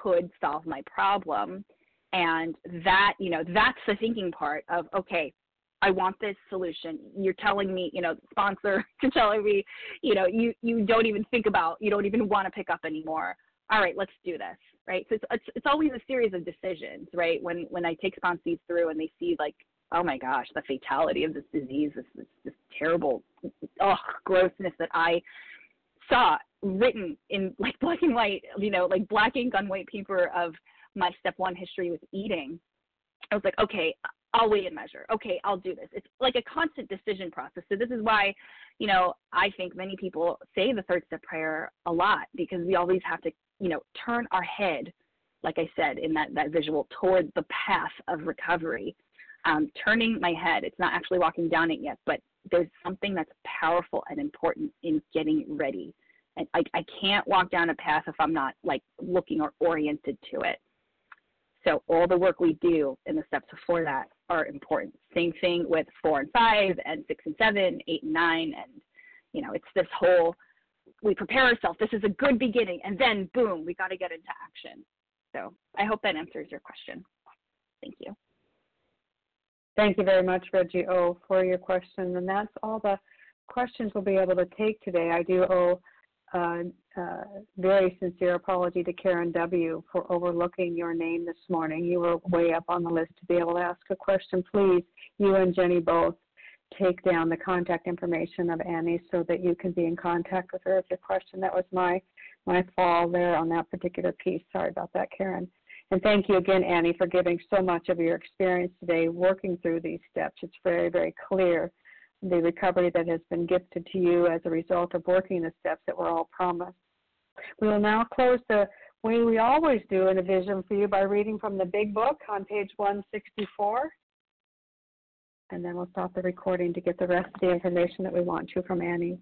could solve my problem. And that, you know, that's the thinking part of, okay, I want this solution. You're telling me, you know, sponsor, you're telling me, you know, you, you don't even think about, you don't even want to pick up anymore. All right, let's do this, right? So it's, it's it's always a series of decisions, right? When when I take sponsees through and they see like, oh my gosh, the fatality of this disease, this this, this terrible, oh grossness that I saw written in like black and white, you know, like black ink on white paper of my step one history with eating. I was like, okay, I'll weigh and measure. Okay, I'll do this. It's like a constant decision process. So this is why, you know, I think many people say the third step prayer a lot because we always have to, you know, turn our head, like I said, in that, that visual toward the path of recovery, um, turning my head. It's not actually walking down it yet, but there's something that's powerful and important in getting ready. And I, I can't walk down a path if I'm not like looking or oriented to it. So all the work we do in the steps before that are important. Same thing with four and five and six and seven, eight and nine. And, you know, it's this whole, we prepare ourselves. This is a good beginning. And then, boom, we got to get into action. So I hope that answers your question. Thank you. Thank you very much, Reggie O, for your question. And that's all the questions we'll be able to take today. I do owe Uh, uh, very sincere apology to Karen W. for overlooking your name this morning. You were way up on the list to be able to ask a question. Please, you and Jenny both take down the contact information of Annie so that you can be in contact with her if your question. That was my, my fall there on that particular piece. Sorry about that, Karen. And thank you again, Annie, for giving so much of your experience today working through these steps. It's very, very clear the recovery that has been gifted to you as a result of working the steps that were all promised. We will now close the way we always do in A Vision for You by reading from the Big Book on page one sixty-four. And then we'll stop the recording to get the rest of the information that we want to from Annie.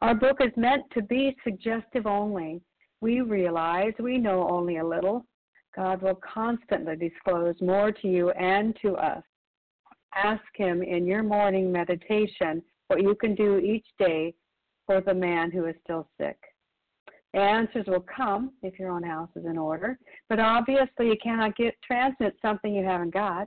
Our book is meant to be suggestive only. We realize we know only a little. God will constantly disclose more to you and to us. Ask him in your morning meditation what you can do each day for the man who is still sick. The answers will come if your own house is in order, but obviously you cannot get transmit something you haven't got.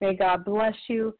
May God bless you